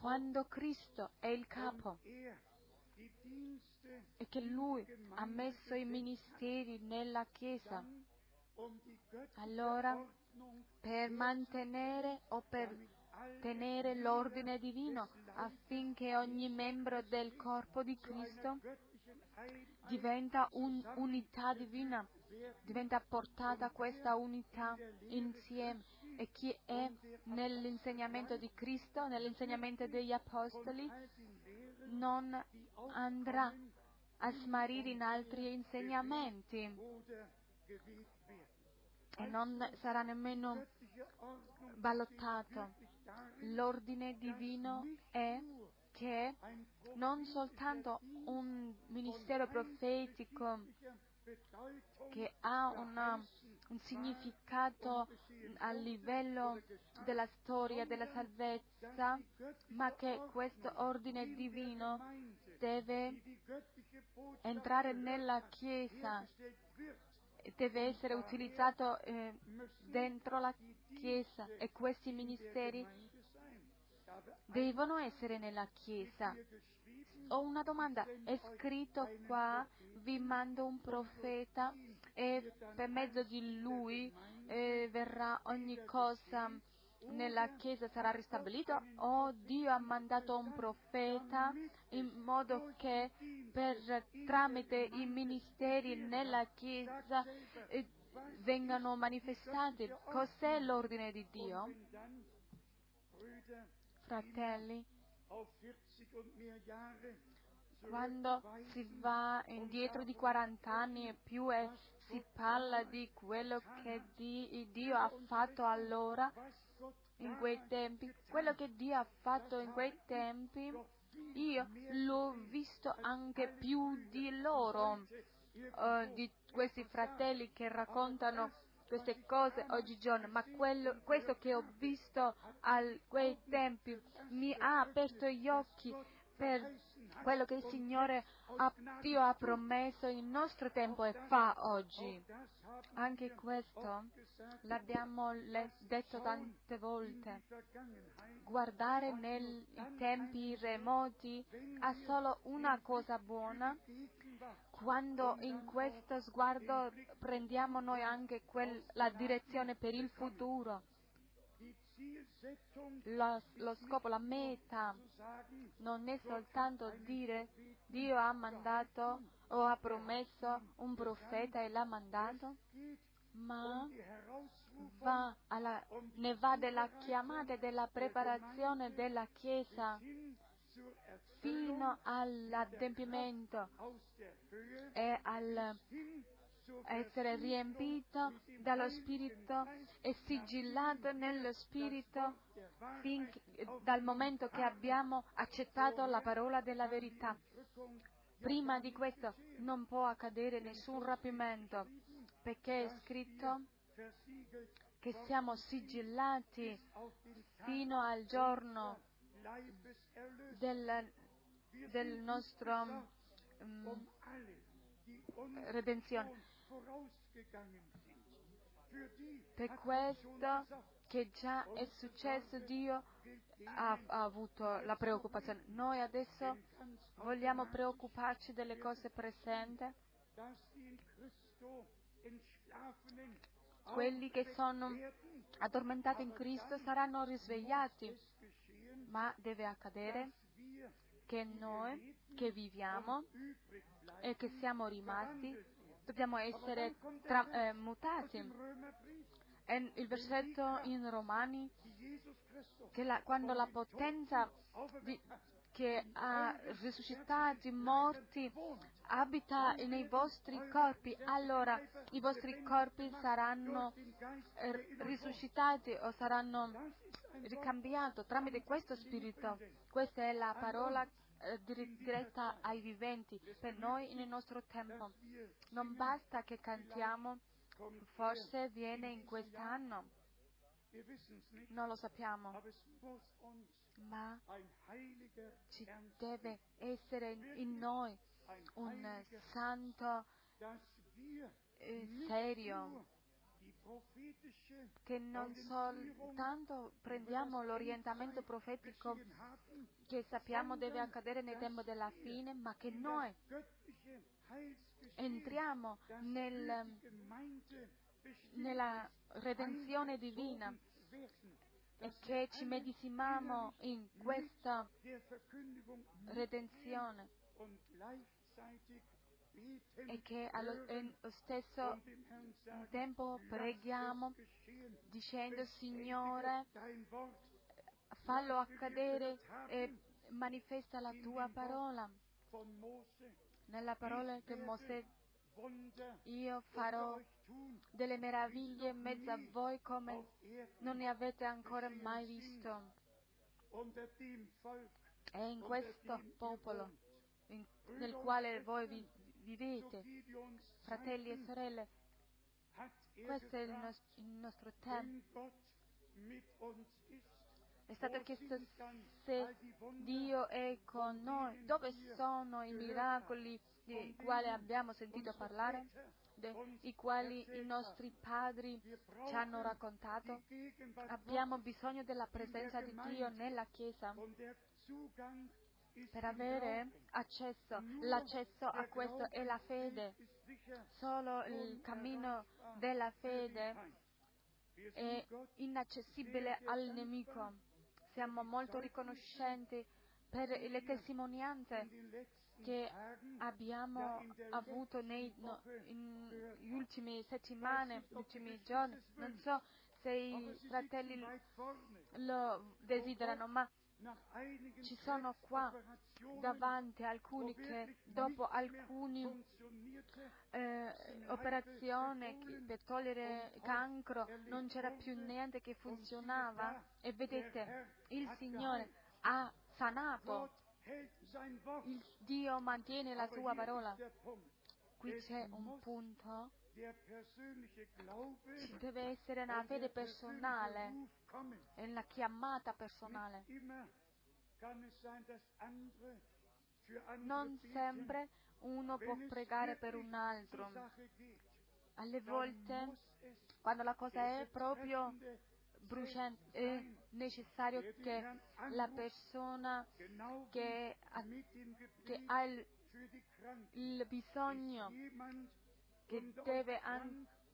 Quando Cristo è il capo e che Lui ha messo i ministeri nella Chiesa, allora per mantenere o per tenere l'ordine divino, affinché ogni membro del corpo di Cristo diventa un'unità divina, diventa portata questa unità insieme. E chi è nell'insegnamento di Cristo, nell'insegnamento degli Apostoli, non andrà a smarire in altri insegnamenti e non sarà nemmeno ballottato. L'ordine divino è che non soltanto un ministero profetico che ha un significato a livello della storia della salvezza, ma che questo ordine divino deve entrare nella Chiesa, deve essere utilizzato dentro la Chiesa, e questi ministeri devono essere nella Chiesa. Ho una domanda, è scritto qua: vi mando un profeta e per mezzo di lui verrà ogni cosa nella Chiesa, sarà ristabilito, o Dio ha mandato un profeta in modo che tramite i ministeri nella Chiesa vengano manifestati? Cos'è l'ordine di Dio? Fratelli, quando si va indietro di 40 anni e più e si parla di quello che Dio ha fatto allora, in quei tempi, quello che Dio ha fatto in quei tempi, io l'ho visto anche più di loro, di questi fratelli che raccontano queste cose oggigiorno, ma questo che ho visto a quei tempi mi ha aperto gli occhi per quello che il Signore Dio ha promesso il nostro tempo e fa oggi. Anche questo l'abbiamo detto tante volte. Guardare nei tempi remoti ha solo una cosa buona, quando in questo sguardo prendiamo noi anche la direzione per il futuro. Lo scopo, la meta non è soltanto dire Dio ha mandato o ha promesso un profeta e l'ha mandato, ma ne va della chiamata e della preparazione della Chiesa fino all'adempimento e al essere riempito dallo Spirito e sigillato nello Spirito dal momento che abbiamo accettato la parola della verità. Prima di questo non può accadere nessun rapimento, perché è scritto che siamo sigillati fino al giorno del nostro redenzione. Per questo che già è successo Dio ha avuto la preoccupazione. Noi adesso vogliamo preoccuparci delle cose presenti, quelli che sono addormentati in Cristo saranno risvegliati, ma deve accadere che noi che viviamo e che siamo rimasti dobbiamo essere mutati. E il versetto in Romani, che quando la potenza che ha risuscitato i morti abita nei vostri corpi, allora i vostri corpi saranno risuscitati o saranno ricambiati tramite questo Spirito. Questa è la parola diretta ai viventi, per noi nel nostro tempo. Non basta che cantiamo, forse viene in quest'anno, non lo sappiamo, ma ci deve essere in noi un santo serio, che non soltanto prendiamo l'orientamento profetico che sappiamo deve accadere nel tempo della fine, ma che noi entriamo nella redenzione divina e che ci medesimiamo in questa redenzione e che allo stesso tempo preghiamo dicendo: Signore, fallo accadere e manifesta la tua parola. Nella parola che Mosè: io farò delle meraviglie in mezzo a voi come non ne avete ancora mai visto. È in questo popolo nel quale voi vivete, fratelli e sorelle, questo è il nostro tempo. È stato chiesto se Dio è con noi. Dove sono i miracoli dei quali abbiamo sentito parlare, i quali i nostri padri ci hanno raccontato? Abbiamo bisogno della presenza di Dio nella Chiesa per avere accesso. L'accesso a questo è la fede. Solo il cammino della fede è inaccessibile al nemico. Siamo molto riconoscenti per le testimonianze che abbiamo avuto negli ultimi settimane, negli ultimi giorni. Non so se i fratelli lo desiderano, ma ci sono qua davanti alcuni che dopo alcune operazioni per togliere il cancro non c'era più niente che funzionava, e vedete il Signore ha sanato, il Dio mantiene la sua parola. Qui c'è un punto, ci deve essere una fede personale e una chiamata personale. Non sempre uno può pregare per un altro, alle volte quando la cosa è proprio bruciante è necessario che la persona che ha il bisogno, che deve,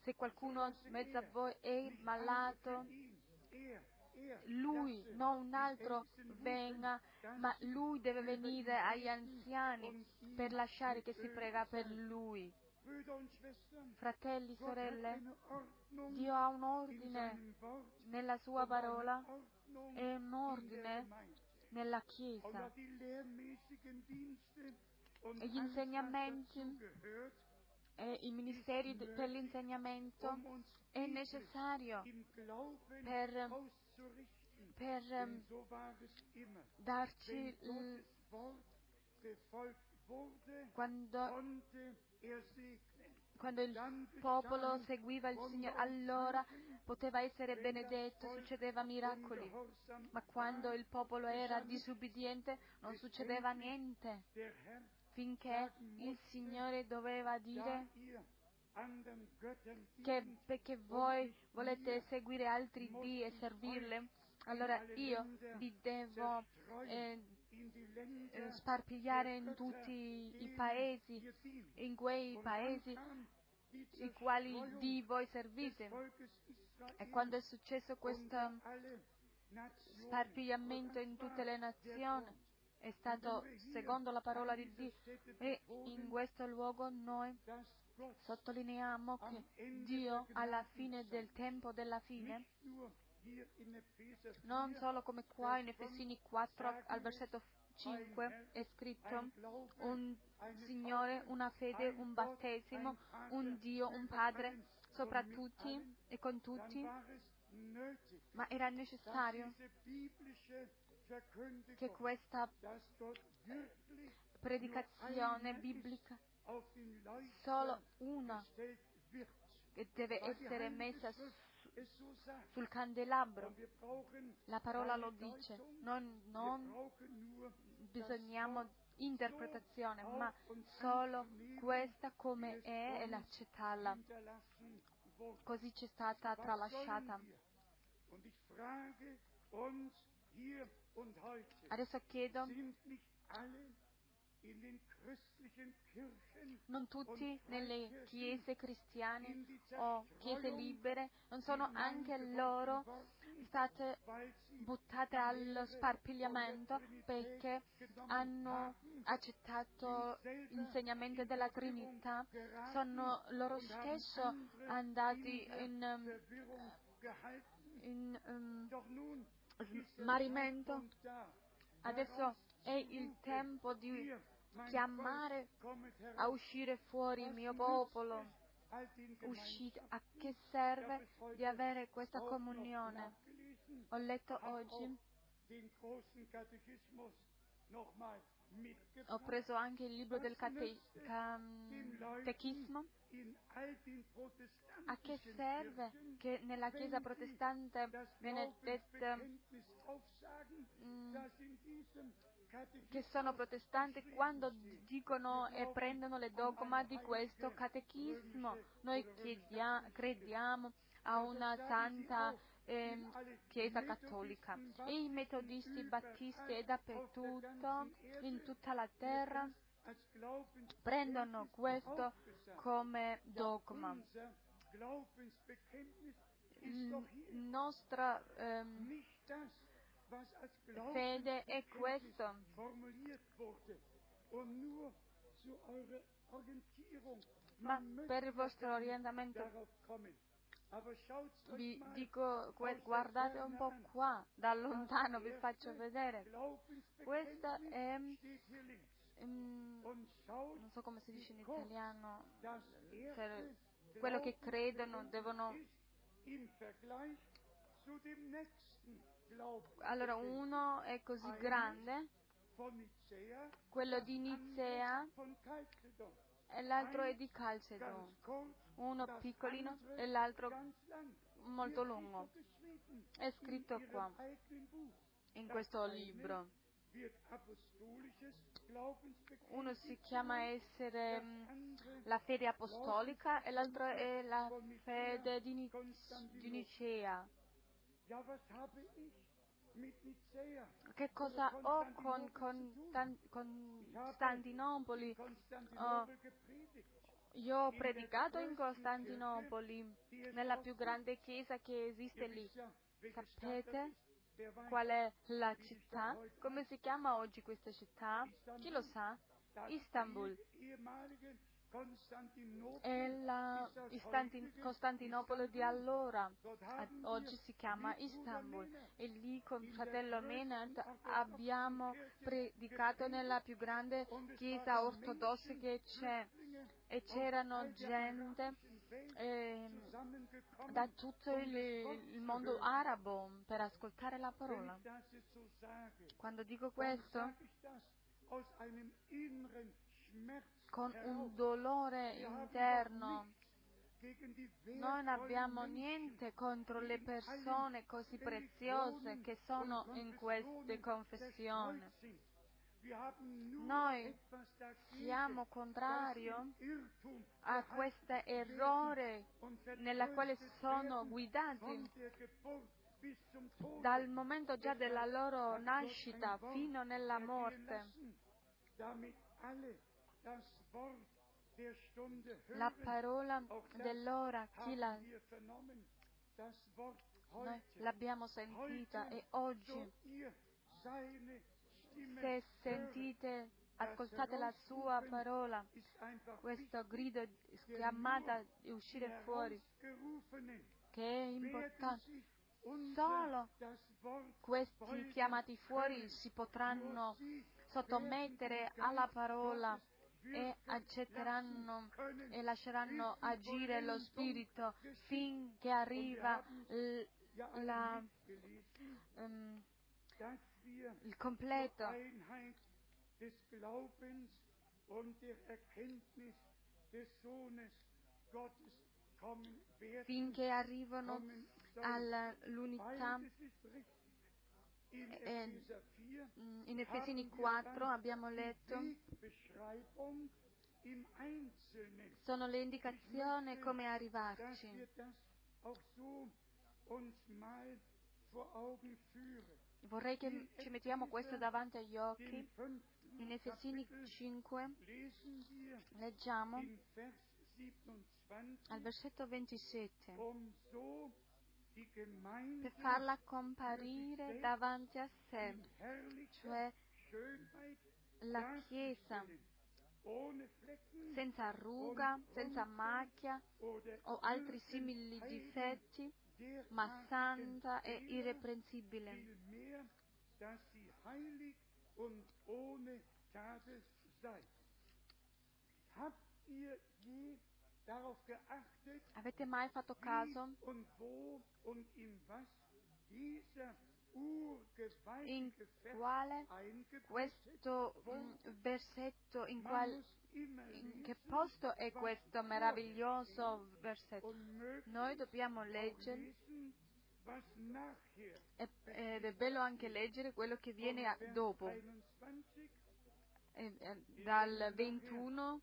se qualcuno in mezzo a voi è malato, lui, non un altro venga, ma lui deve venire agli anziani per lasciare che si prega per lui. Fratelli, sorelle, Dio ha un ordine nella sua parola e un ordine nella Chiesa. E gli insegnamenti e i ministeri per l'insegnamento è necessario per darci, quando il popolo seguiva il Signore, allora poteva essere benedetto, succedeva miracoli, ma quando il popolo era disubbidiente non succedeva niente, finché il Signore doveva dire che perché voi volete seguire altri dì e servirle, allora io vi devo sparpagliare in tutti i paesi, in quei paesi i quali di voi servite. E quando è successo questo sparpagliamento in tutte le nazioni, è stato secondo la parola di Dio, e in questo luogo noi sottolineiamo che Dio alla fine del tempo della fine, non solo come qua in Efesini 4 al versetto 5 è scritto un Signore, una fede, un battesimo, un Dio, un Padre sopra tutti e con tutti, ma era necessario che questa predicazione biblica, solo una, che deve essere messa sul candelabro. La parola lo dice, non bisogniamo interpretazione, ma solo questa come è e l'accettarla. Così ci è stata tralasciata. Adesso chiedo, non tutti nelle chiese cristiane o chiese libere, non sono anche loro state buttate allo sparpagliamento perché hanno accettato l'insegnamento della Trinità, sono loro stessi andati in smarrimento. Adesso è il tempo di chiamare a uscire fuori il mio popolo. Uscite. A che serve di avere questa comunione? Ho letto oggi, ho preso anche il libro del catechismo. A che serve che nella Chiesa protestante viene detto che sono protestanti quando dicono e prendono le dogma di questo catechismo? Noi crediamo a una santa Chiesa cattolica, e i metodisti, i battisti e dappertutto in tutta la terra prendono questo come dogma. Il nostro fede è questo, ma per il vostro orientamento vi dico, guardate un po' qua, da lontano vi faccio vedere. Questa è, non so come si dice in italiano, per quello che credono, devono... Allora, uno è così grande, quello di Nicea, e l'altro è di Calcedonia, uno piccolino e l'altro molto lungo. È scritto qua, in questo libro. Uno si chiama essere la fede apostolica e l'altro è la fede di Nicea. Che cosa ho con Costantinopoli? Io ho predicato in Costantinopoli, nella più grande chiesa che esiste lì. Sapete qual è la città? Come si chiama oggi questa città? Chi lo sa? Istanbul. È la Costantinopoli di allora, oggi si chiama Istanbul, e lì con fratello Menard abbiamo predicato nella più grande chiesa ortodossa che c'è, e c'erano gente da tutto il mondo arabo per ascoltare la parola. Quando dico questo, con un dolore interno, noi non abbiamo niente contro le persone così preziose che sono in queste confessioni. Noi siamo contrari a questo errore nella quale sono guidati dal momento già della loro nascita fino nella morte. La parola dell'ora, chi noi l'abbiamo sentita, e oggi, se sentite, ascoltate la sua parola, questo grido, chiamata di uscire fuori, che è importante. Solo questi chiamati fuori si potranno sottomettere alla parola e accetteranno e lasceranno agire lo Spirito finché arriva il completo. Finché arrivano all'unità. In Efesini 4 abbiamo letto, sono le indicazioni come arrivarci. Vorrei che ci mettiamo questo davanti agli occhi. In Efesini 5 leggiamo al versetto 27, per farla comparire davanti a sé, cioè la Chiesa, senza ruga, senza macchia o altri simili difetti, ma santa e irreprensibile. Avete mai fatto caso in quale questo versetto, in che posto è questo meraviglioso versetto? Noi dobbiamo leggere, ed è bello anche leggere quello che viene dopo, dal 21.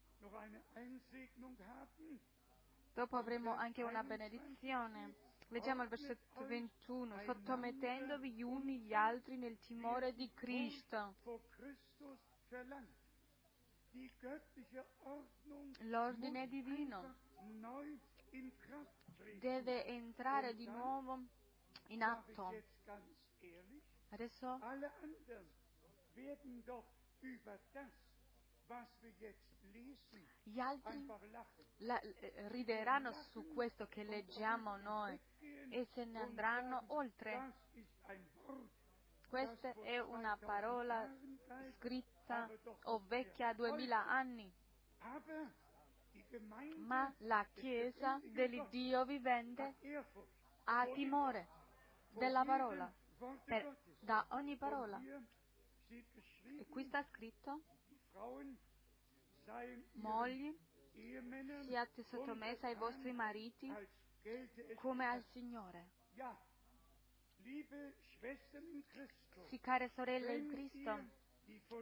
Dopo avremo anche una benedizione. Leggiamo il versetto 21. Sottomettendovi gli uni gli altri nel timore di Cristo. L'ordine divino deve entrare di nuovo in atto. Adesso Gli altri rideranno su questo che leggiamo noi e se ne andranno oltre. Questa è una parola scritta o vecchia a 2000 anni. Ma la Chiesa dell'Iddio vivente ha timore della parola, da ogni parola. E qui sta scritto: mogli, siate sottomesse ai vostri mariti come al Signore. Sì, care sorelle in Cristo,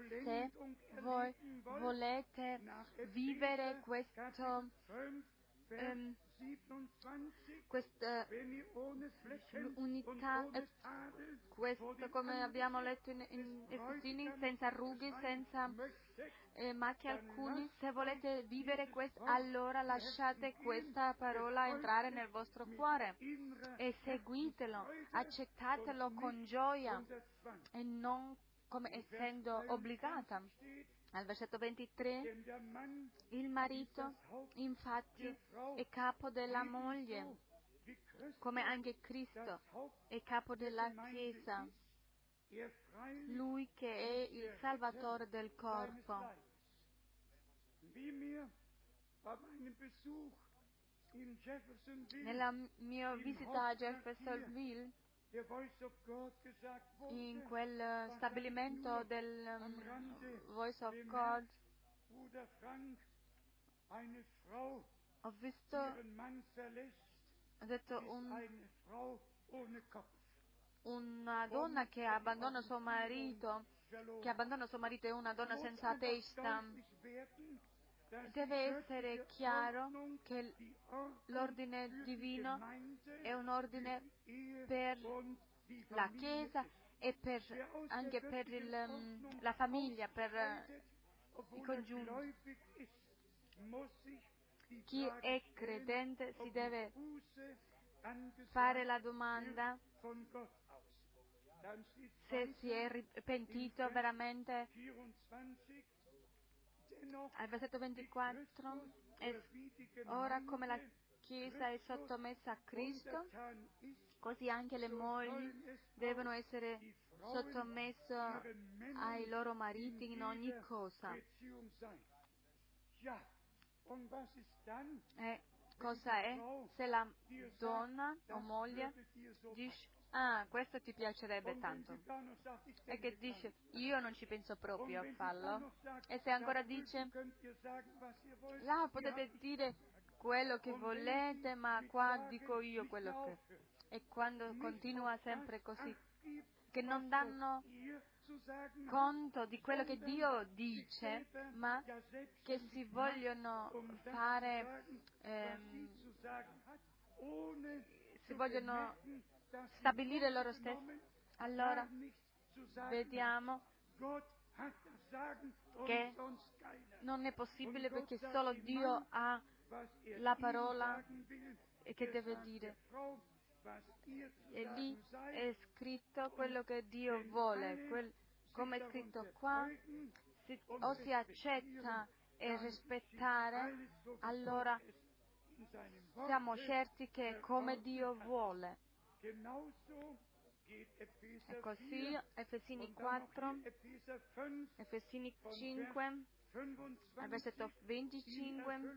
se voi volete vivere questo, questa unità, questo, come abbiamo letto in Efesini, senza rughe, senza macchie alcuni, se volete vivere questo, allora lasciate questa parola entrare nel vostro cuore e seguitelo, accettatelo con gioia e non come essendo obbligata. Al versetto 23, il marito infatti è capo della moglie, come anche Cristo è capo della Chiesa, lui che è il Salvatore del corpo. Nella mia visita a Jeffersonville, in quel stabilimento del Voice of God, ho visto, ho detto, una donna che abbandona suo marito, è una donna senza testa. Deve essere chiaro che l'ordine divino è un ordine per la Chiesa e per, anche per la famiglia, per i congiunti. Chi è credente si deve fare la domanda se si è pentito veramente. Al versetto 24, ora come la Chiesa è sottomessa a Cristo, così anche le mogli devono essere sottomesse ai loro mariti in ogni cosa. E cosa è se la donna o moglie dice: ah, questo ti piacerebbe tanto, e che dice: io non ci penso proprio a farlo, e se ancora dice: là potete dire quello che volete, ma qua dico io quello che... E quando continua sempre così, che non danno conto di quello che Dio dice, ma che si vogliono fare, si vogliono stabilire loro stessi. Allora vediamo che non è possibile, perché solo Dio ha la parola che deve dire, e lì è scritto quello che Dio vuole, come è scritto qua. O si accetta e rispettare, allora siamo certi che è come Dio vuole. E così Efesini 4, Efesini 5, al versetto 25,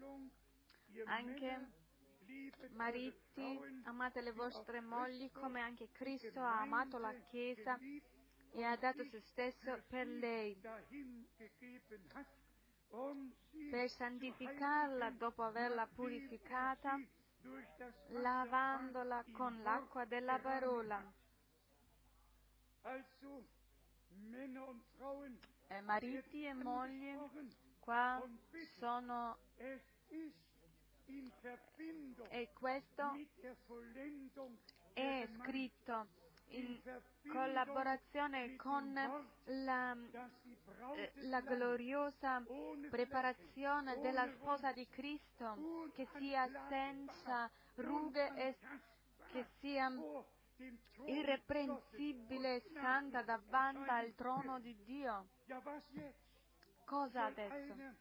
anche mariti, amate le vostre mogli come anche Cristo ha amato la Chiesa e ha dato se stesso per lei, per santificarla dopo averla purificata, lavandola con l'acqua della parola. Mariti e mogli qua sono, e questo è scritto in collaborazione con la gloriosa preparazione della sposa di Cristo, che sia senza rughe e che sia irreprensibile e santa davanti al trono di Dio. cosa adesso?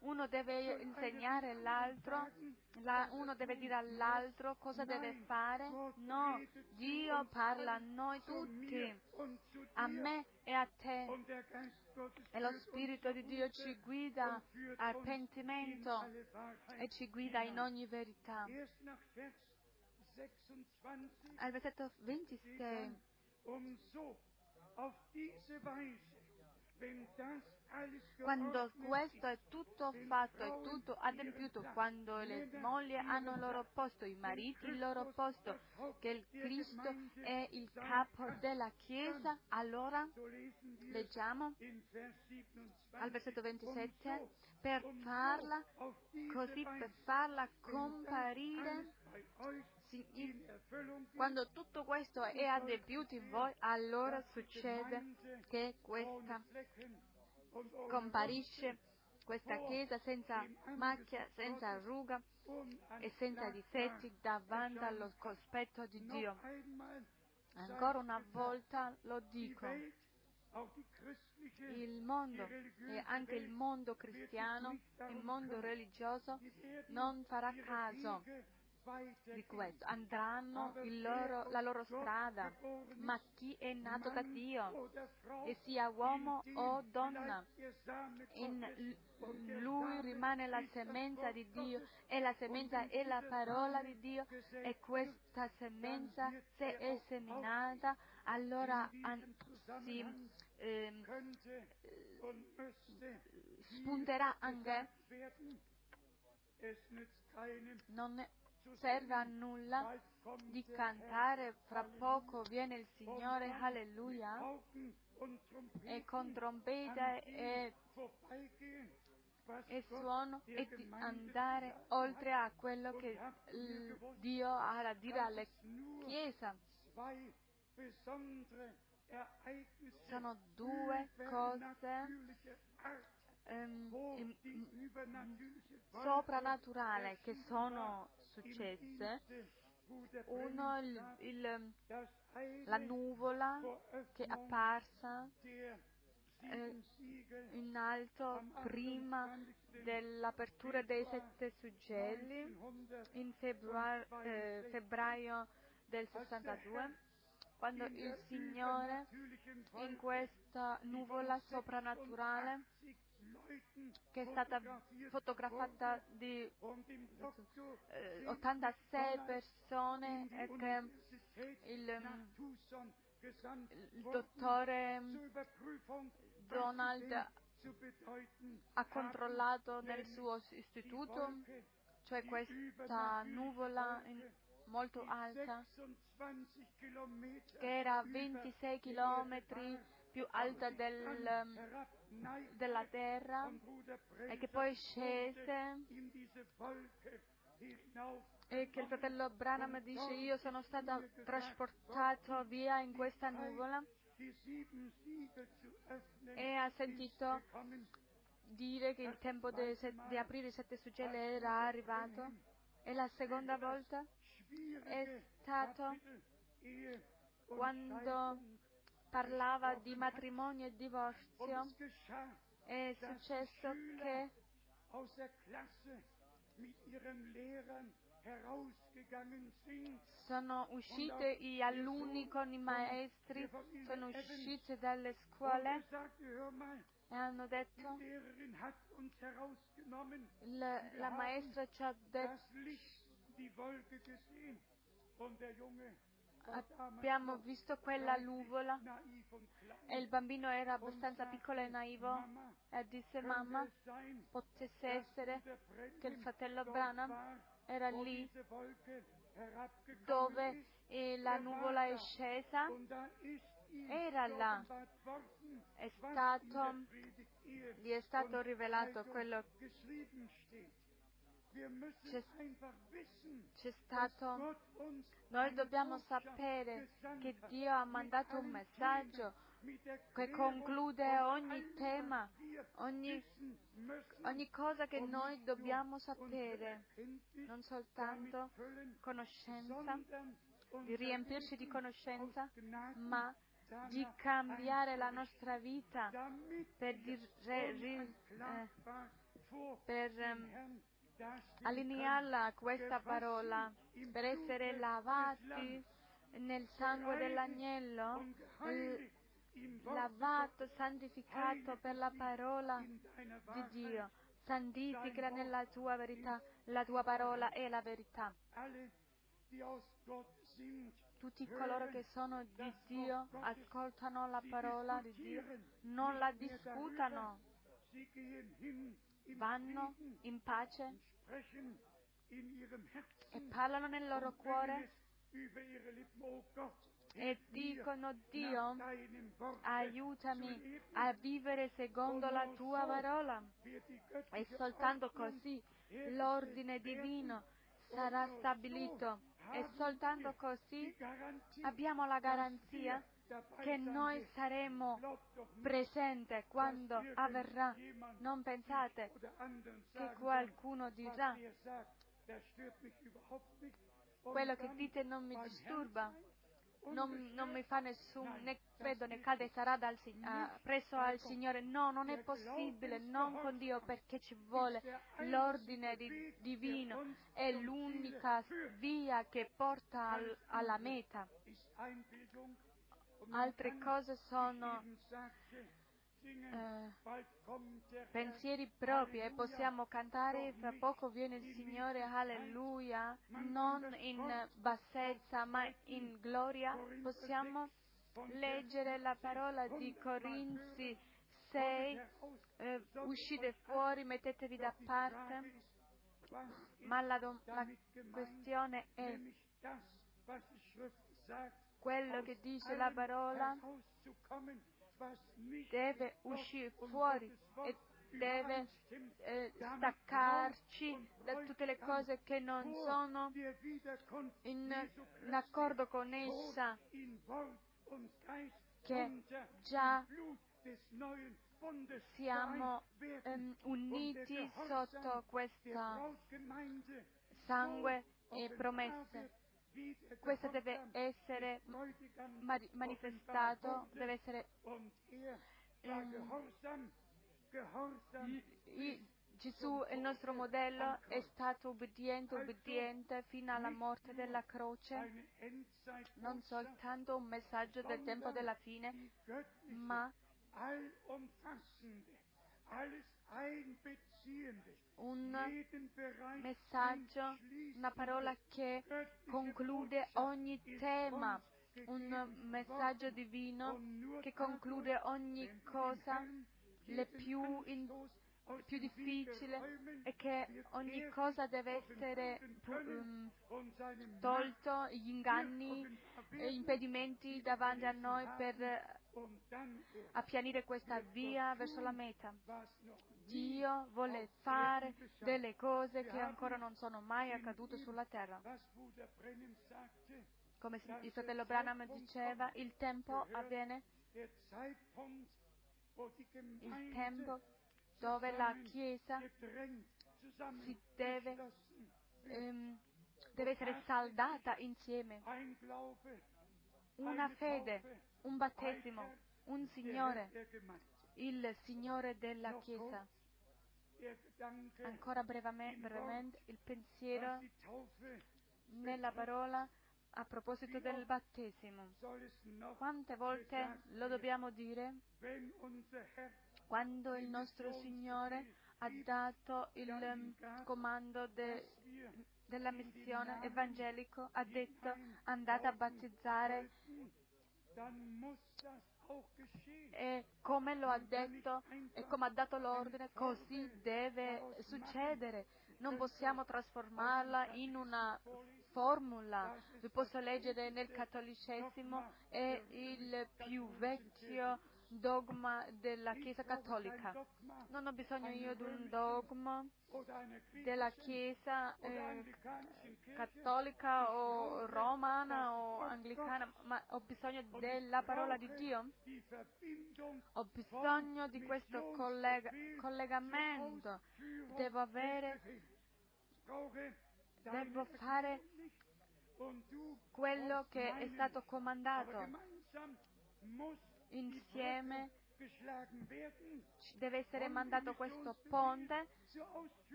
Uno deve insegnare l'altro, uno deve dire all'altro cosa deve fare. No, Dio parla a noi tutti, a me e a te. E lo Spirito di Dio ci guida al pentimento e ci guida in ogni verità. Al versetto 26. Quando questo è tutto fatto, è tutto adempiuto, quando le mogli hanno il loro posto, i mariti il loro posto, che il Cristo è il capo della Chiesa, allora leggiamo al versetto 27, per farla comparire, quando tutto questo è adempiuto in voi, allora succede che comparisce questa Chiesa senza macchia, senza arruga e senza difetti davanti allo cospetto di Dio. Ancora una volta lo dico, il mondo e anche il mondo cristiano, il mondo religioso non farà caso di questo, andranno la loro strada, ma chi è nato da Dio, e sia uomo o donna, in lui rimane la semenza di Dio, e la semenza è la parola di Dio, e questa semenza, se è seminata, allora spunterà anche. Non serve a nulla di cantare, fra poco viene il Signore, alleluia, e con trombeta e suono, e di andare oltre a quello che Dio ha da dire alla Chiesa. Sono due cose soprannaturale che sono successe. Uno la nuvola che è apparsa in alto prima dell'apertura dei 7 suggelli in febbraio del 62, quando il Signore in questa nuvola soprannaturale che è stata fotografata di 86 persone e che il dottore Donald ha controllato nel suo istituto, cioè questa nuvola molto alta che era 26 chilometri più alta della terra e che poi scese, e che il fratello Brana mi dice: io sono stato trasportato via in questa nuvola, e ha sentito dire che il tempo di aprire i 7 suggelli era arrivato. E la seconda volta è stato quando parlava di matrimonio e divorzio. È successo che sono uscite gli alunni con i maestri, sono uscite dalle scuole e hanno detto: la maestra ci ha detto, abbiamo visto quella nuvola, e il bambino era abbastanza piccolo e naivo, e disse: mamma, potesse essere che il fratello Branham era lì dove la nuvola è scesa, era là, gli è stato rivelato quello. C'è stato, noi dobbiamo sapere che Dio ha mandato un messaggio che conclude ogni tema, ogni cosa che noi dobbiamo sapere, non soltanto conoscenza, di riempirci di conoscenza, ma di cambiare la nostra vita per allinearla a questa parola, per essere lavati nel sangue dell'agnello, lavato, santificato per la parola di Dio. Santificala nella tua verità, la tua parola è la verità. Tutti coloro che sono di Dio ascoltano la parola di Dio, non la discutano, vanno in pace e parlano nel loro cuore e dicono: Dio, aiutami a vivere secondo la tua parola, e soltanto così l'ordine divino sarà stabilito, e soltanto così abbiamo la garanzia che noi saremo presenti quando avverrà. Non pensate che qualcuno dirà: quello che dite non mi disturba, non mi fa nessun né credo né cade, sarà presso al Signore. No, non è possibile, non con Dio, perché ci vuole l'ordine divino, è l'unica via che porta alla meta. Altre cose sono pensieri propri, e possiamo cantare: fra poco viene il Signore, alleluia, non in bassezza ma in gloria. Possiamo leggere la parola di Corinzi 6, uscite fuori, mettetevi da parte, ma la questione è quello che dice la parola deve uscire fuori e deve staccarci da tutte le cose che non sono in accordo con essa, che già siamo uniti sotto questo sangue e promesse. Questo deve essere manifestato, deve essere Gesù, il nostro modello, è stato obbediente fino alla morte della croce, non soltanto un messaggio del tempo della fine, ma un messaggio, una parola che conclude ogni tema, un messaggio divino che conclude ogni cosa, le più difficile, e che ogni cosa deve essere tolto, gli inganni, impedimenti davanti a noi per appianire questa via verso la meta. Dio vuole fare delle cose che ancora non sono mai accadute sulla terra. Come il fratello Branham diceva, il tempo avviene, il tempo dove la Chiesa si deve essere saldata insieme. Una fede, un battesimo, un Signore, il Signore della Chiesa. Ancora brevemente il pensiero nella parola a proposito del battesimo. Quante volte lo dobbiamo dire? Quando il nostro Signore ha dato il comando della missione evangelica, ha detto: andate a battezzare, e come lo ha detto e come ha dato l'ordine, così deve succedere. Non possiamo trasformarla in una formula. Vi posso leggere nel cattolicesimo, è il più vecchio dogma della Chiesa cattolica. Non ho bisogno io di un dogma della Chiesa cattolica o romana o anglicana, ma ho bisogno della parola di Dio. Ho bisogno di questo collegamento. Devo fare quello che è stato comandato. insieme deve essere mandato questo ponte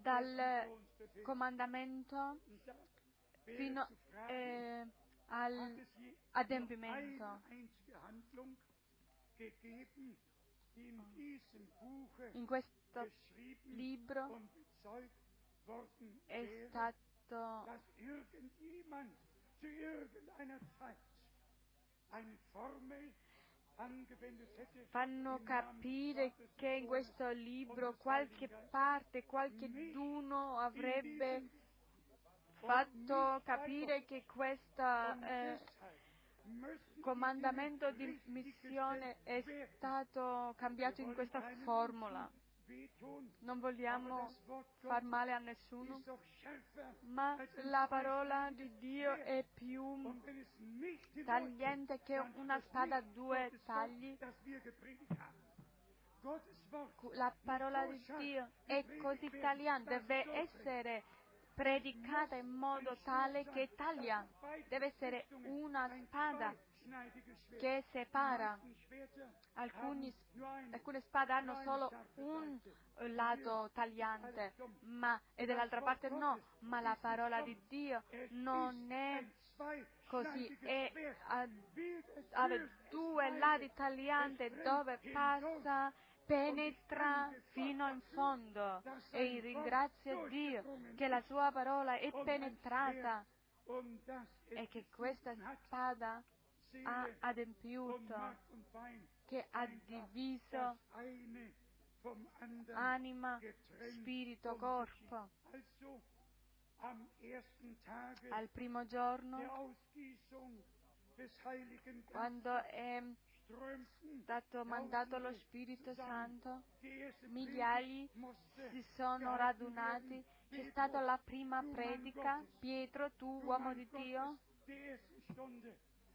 dal comandamento fino all'adempimento. In questo libro è stato fanno capire che in questo libro qualche parte, qualcheduno avrebbe fatto capire che questo comandamento di missione è stato cambiato in questa formula. Non vogliamo far male a nessuno, ma la parola di Dio è più tagliente che una spada a due tagli. La parola di Dio è così tagliante, deve essere predicata in modo tale che taglia, deve essere una spada che separa. Alcune spade hanno solo un lato tagliante, e dall'altra parte no, ma la parola di Dio non è così, ha due lati taglianti dove passa, penetra fino in fondo, e ringrazio Dio che la sua parola è penetrata e che questa spada ha adempiuto, che ha diviso anima, spirito, corpo. Al primo giorno, quando è stato mandato lo Spirito Santo, migliaia si sono radunati, c'è stata la prima predica. Pietro, tu uomo di Dio,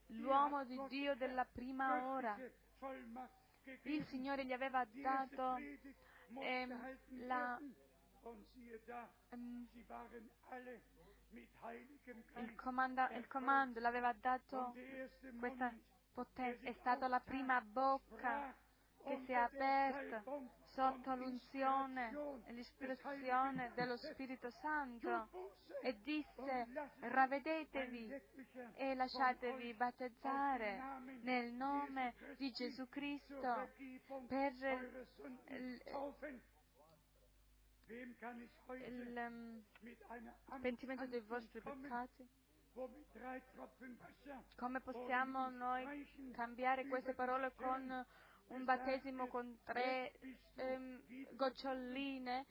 l'uomo di Dio della prima ora, il Signore gli aveva dato il comando, l'aveva dato questa potenza. È stata la prima bocca che si è aperta sotto l'unzione e l'ispirazione dello Spirito Santo e disse: ravvedetevi e lasciatevi battezzare nel nome di Gesù Cristo per il pentimento dei vostri peccati. Come possiamo noi cambiare queste parole con un battesimo con 3 goccioline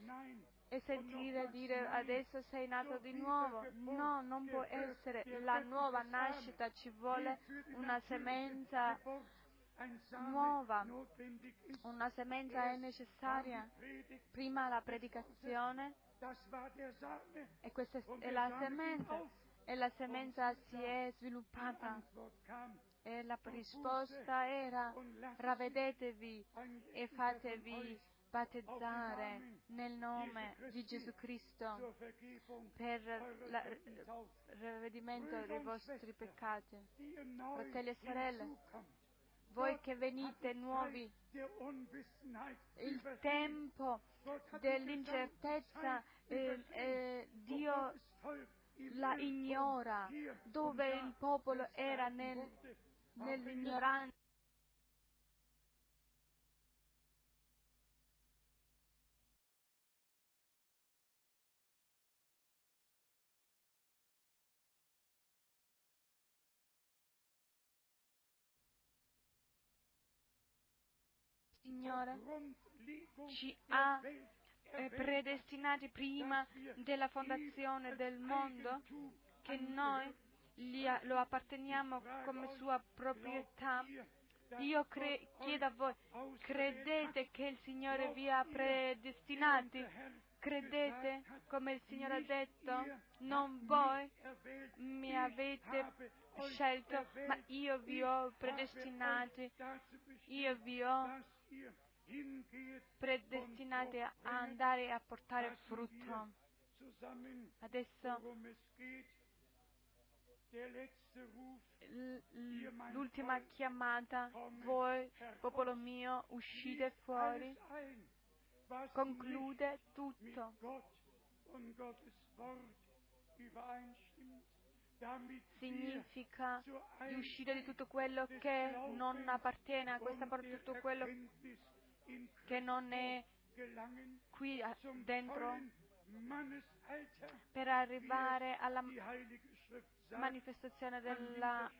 e sentire dire: adesso sei nato di nuovo? No, non può essere la nuova nascita, ci vuole una semenza nuova, una semenza è necessaria. Prima la predicazione, e questa è la semenza. E la semenza si è sviluppata e la risposta era: ravvedetevi e fatevi battezzare nel nome di Gesù Cristo per il ravvedimento dei vostri peccati. Fratelli e sorelle, voi che venite nuovi, il tempo dell'incertezza, Dio la ignora, dove il popolo era nell'ignoranza. Signore ci ha predestinati prima della fondazione del mondo, che noi lo apparteniamo come sua proprietà. Io chiedo a voi: credete che il Signore vi ha predestinati? Credete, come il Signore ha detto: non voi mi avete scelto, ma io vi ho predestinati, io vi ho predestinate a andare a portare frutto. Adesso l'ultima chiamata, voi, popolo mio, uscite fuori, conclude tutto. Significa di uscire di tutto quello che non appartiene a questa porta, tutto quello che non è qui dentro, per arrivare alla manifestazione della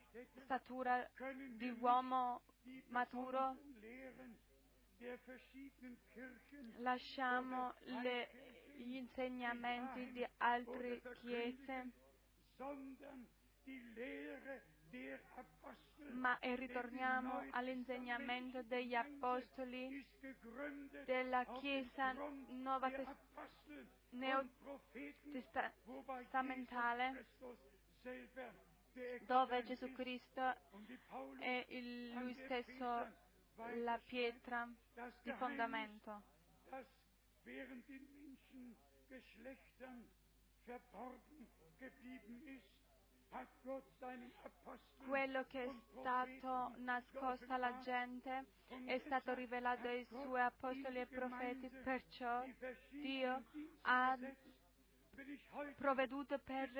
statura di uomo maturo. Lasciamo gli insegnamenti di altre chiese, ma ritorniamo all'insegnamento degli apostoli, della Chiesa nuova neotestamentale, dove Gesù Cristo è lui stesso la pietra di fondamento. Quello che è stato nascosto alla gente è stato rivelato ai suoi apostoli e profeti, perciò Dio ha provveduto per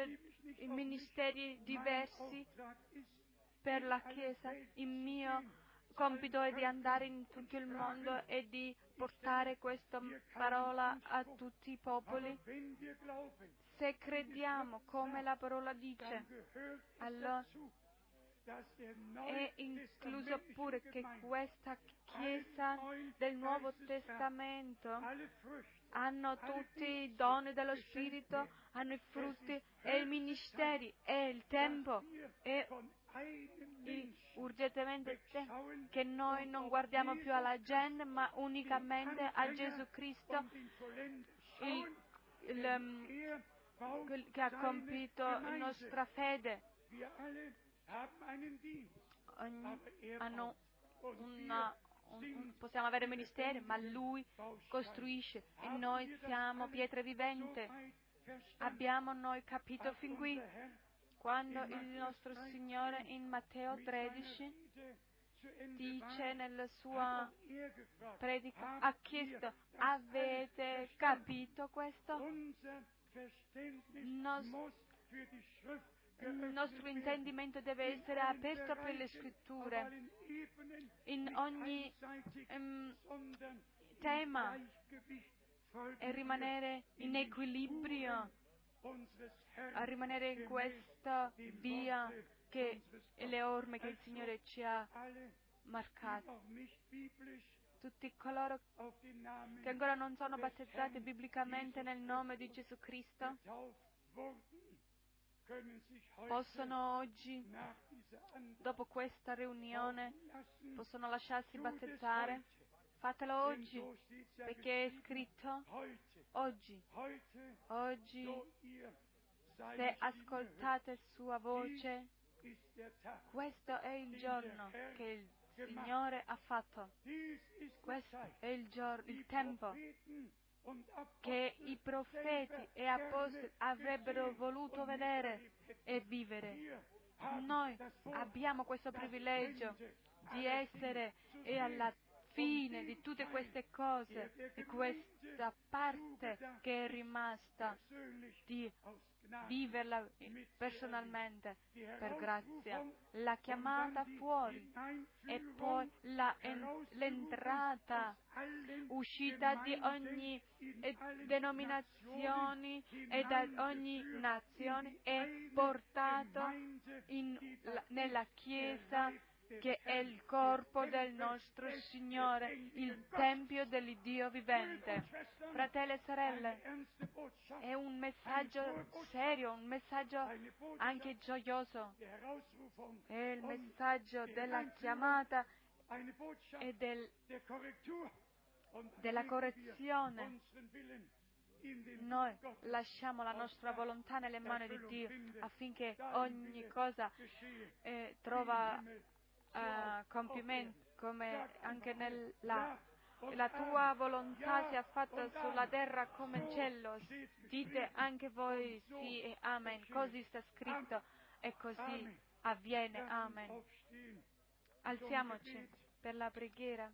ministeri diversi per la Chiesa. Il mio compito è di andare in tutto il mondo e di portare questa parola a tutti i popoli. Se crediamo, come la parola dice, allora è incluso pure che questa Chiesa del Nuovo Testamento hanno tutti i doni dello Spirito, hanno i frutti e i ministeri, e il tempo è urgentemente che noi non guardiamo più alla gente, ma unicamente a Gesù Cristo, che ha compito la nostra fede. Possiamo avere ministeri, ma Lui costruisce e noi siamo pietre vivente. Abbiamo noi capito fin qui, quando il nostro Signore in Matteo 13 dice nella sua predica, ha chiesto: avete capito questo? Il nostro intendimento deve essere aperto per le scritture, in ogni tema, e rimanere in equilibrio, a rimanere in questa via che è le orme che il Signore ci ha marcato. Tutti coloro che ancora non sono battezzati biblicamente nel nome di Gesù Cristo possono oggi, dopo questa riunione, possono lasciarsi battezzare. Fatelo oggi, perché è scritto oggi. Oggi, se ascoltate Sua voce, questo è il giorno che il Signore ha fatto. Questo è il tempo che i profeti e apostoli avrebbero voluto vedere e vivere. Noi abbiamo questo privilegio di essere e alla fine di tutte queste cose, di questa parte che è rimasta, di viverla personalmente per grazia. La chiamata fuori e poi l'entrata, uscita di ogni denominazione e da ogni nazione, è portato nella Chiesa, che è il corpo del nostro Signore, il Tempio dell'Iddio vivente. Fratelli e sorelle, è un messaggio serio, un messaggio anche gioioso. È il messaggio della chiamata e della correzione. Noi lasciamo la nostra volontà nelle mani di Dio affinché ogni cosa trova compimento, come anche la tua volontà sia fatta sulla terra come in cielo. Dite anche voi sì e amen, così sta scritto. E così avviene. Amen. Alziamoci per la preghiera.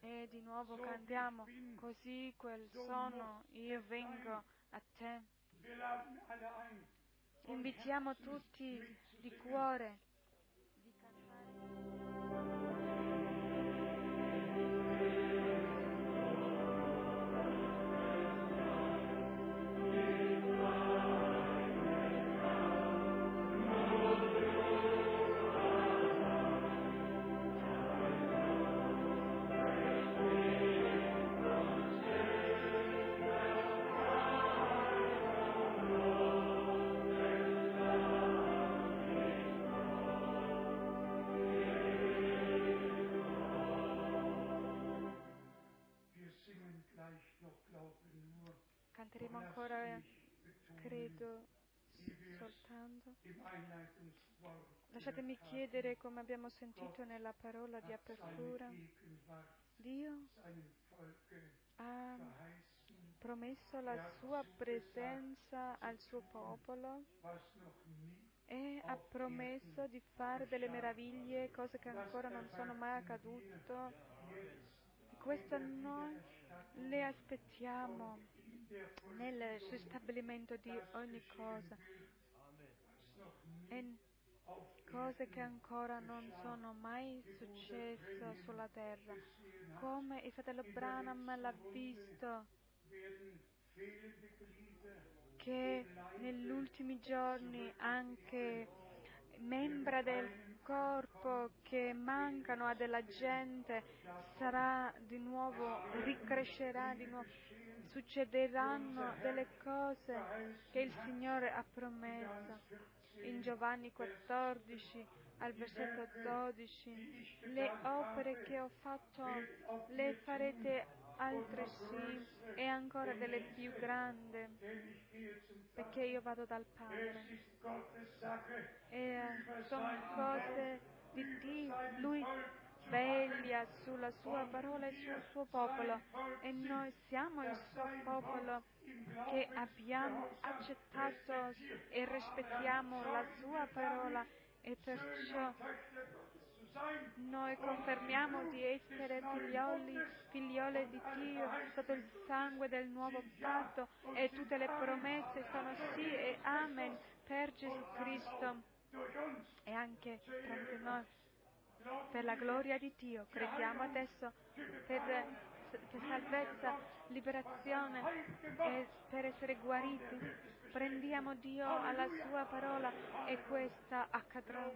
E di nuovo cantiamo, così quel sono, io vengo a te. Invitiamo tutti di cuore di cantare. Canteremo ancora, credo, soltanto. Lasciatemi chiedere, come abbiamo sentito nella parola di apertura, Dio ha promesso la sua presenza al suo popolo e ha promesso di fare delle meraviglie, cose che ancora non sono mai accadute. Questo noi le aspettiamo nel ristabilimento di ogni cosa e cose che ancora non sono mai successe sulla terra. Come il fratello Branham l'ha visto, che negli ultimi giorni anche membra del corpo che mancano a della gente sarà di nuovo, ricrescerà di nuovo, succederanno delle cose che il Signore ha promesso. In Giovanni 14 al versetto 12, le opere che ho fatto le farete altresì e ancora delle più grandi, perché io vado dal Padre. E sono cose di Dio. Lui veglia sulla sua parola e sul suo popolo, e noi siamo il suo popolo che abbiamo accettato e rispettiamo la sua parola, e perciò noi confermiamo di essere figliole di Dio sotto il sangue del nuovo patto, e tutte le promesse sono sì e amen per Gesù Cristo e anche tramite noi. Per la gloria di Dio crediamo adesso per salvezza, liberazione e per essere guariti. Prendiamo Dio alla sua parola e questa accadrà.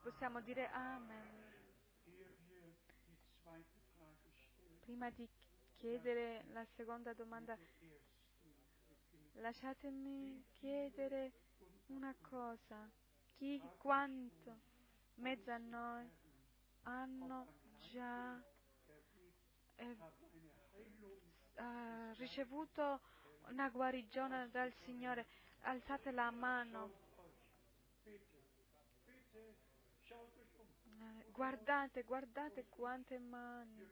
Possiamo dire amen. Prima di chiedere la seconda domanda, lasciatemi chiedere una cosa. Chi, quanto, in mezzo a noi, hanno già ricevuto una guarigione dal Signore? Alzate la mano. Guardate, guardate quante mani.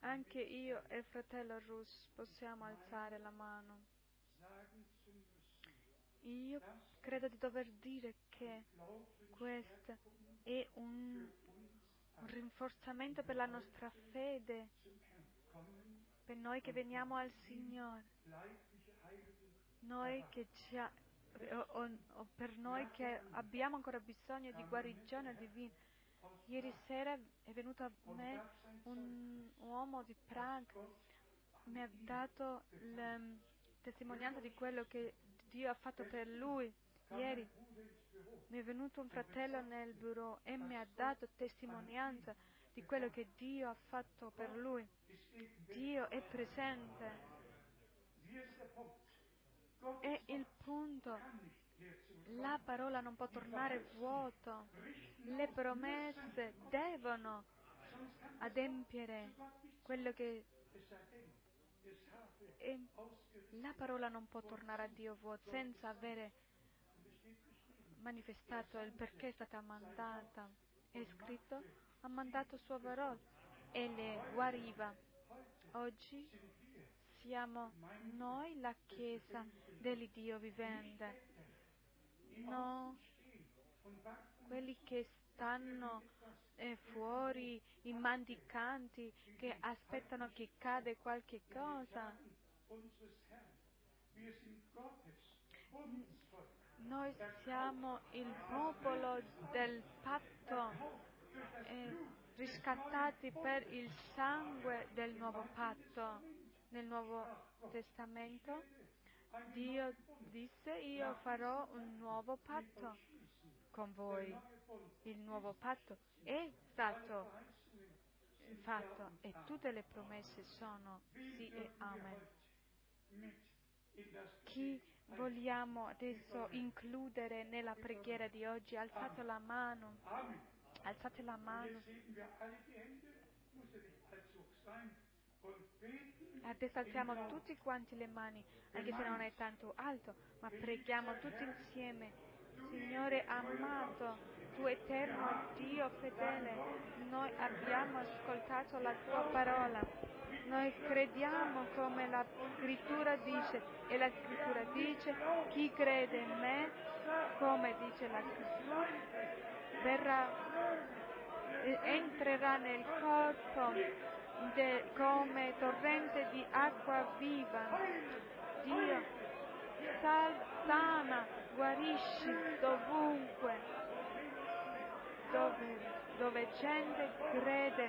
Anche io e fratello Rus possiamo alzare la mano Io credo di dover dire che questo è un rinforzamento per la nostra fede, per noi che veniamo al Signore, noi che per noi che abbiamo ancora bisogno di guarigione divina. Ieri sera è venuto a me un uomo di Praga, mi ha dato la testimonianza di quello che Dio ha fatto per lui. Ieri mi è venuto un fratello nel bureau e mi ha dato testimonianza di quello che Dio ha fatto per lui. Dio è presente. E il punto, la parola non può tornare vuoto, le promesse devono adempiere quello che... E la parola non può tornare a Dio vuoto senza avere manifestato il perché è stata mandata. È scritto, ha mandato sua parola e le guariva. Oggi siamo noi la Chiesa dell'Iddio vivente, no quelli che stanno fuori, i mandicanti che aspettano che cade qualche cosa. Noi siamo il popolo del patto, riscattati per il sangue del nuovo patto. Nel Nuovo Testamento Dio disse: io farò un nuovo patto con voi. Il nuovo patto è stato fatto e tutte le promesse sono sì e amen. Chi vogliamo adesso includere nella preghiera di oggi? Alzate la mano. Alzate la mano. Adesso alziamo tutti quanti le mani, anche se non è tanto alto, ma preghiamo tutti insieme. Signore amato, tu eterno Dio fedele, noi abbiamo ascoltato la tua parola. Noi crediamo come la scrittura dice, e la scrittura dice: chi crede in me, come dice la scrittura, entrerà nel corpo come torrente di acqua viva. Dio sana, guarisci dovunque, dove gente crede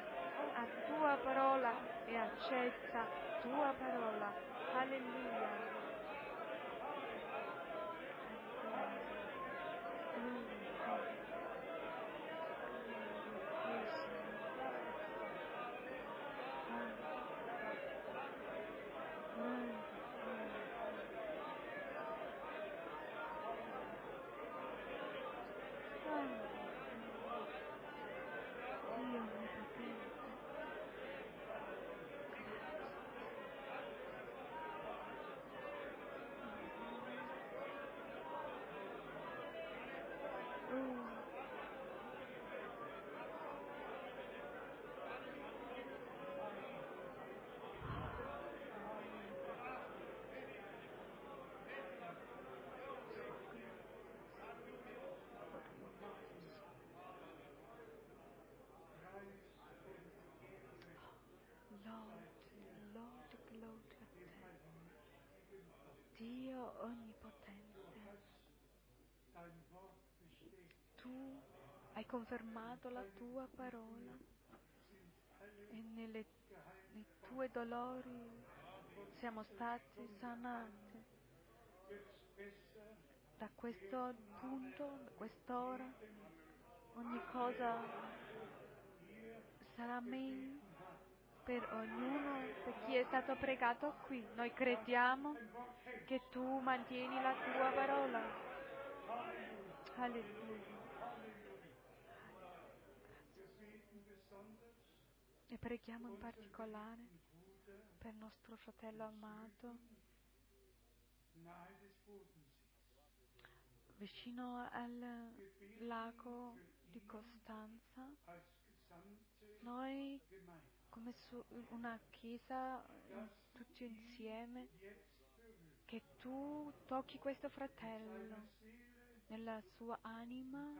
a tua parola e accetta tua parola. Alleluia. Dio Onnipotente, tu hai confermato la tua parola e nei tuoi dolori siamo stati sanati. Da questo punto, da quest'ora, ogni cosa sarà meglio per ognuno, per chi è stato pregato qui. Noi crediamo che tu mantieni la tua parola. Alleluia. E preghiamo in particolare per nostro fratello amato, vicino al lago di Costanza. Noi, come una chiesa, tutti insieme, che tu tocchi questo fratello nella sua anima,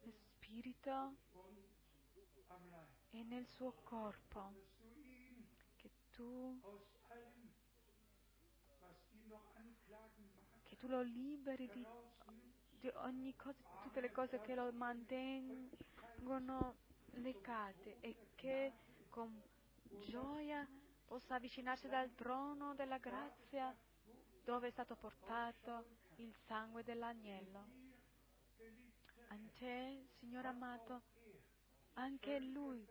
nel spirito e nel suo corpo, che tu lo liberi di ogni cosa, tutte le cose che lo mantengono legate, e che con gioia possa avvicinarsi dal trono della grazia dove è stato portato il sangue dell'agnello. A te, Signore amato, anche lui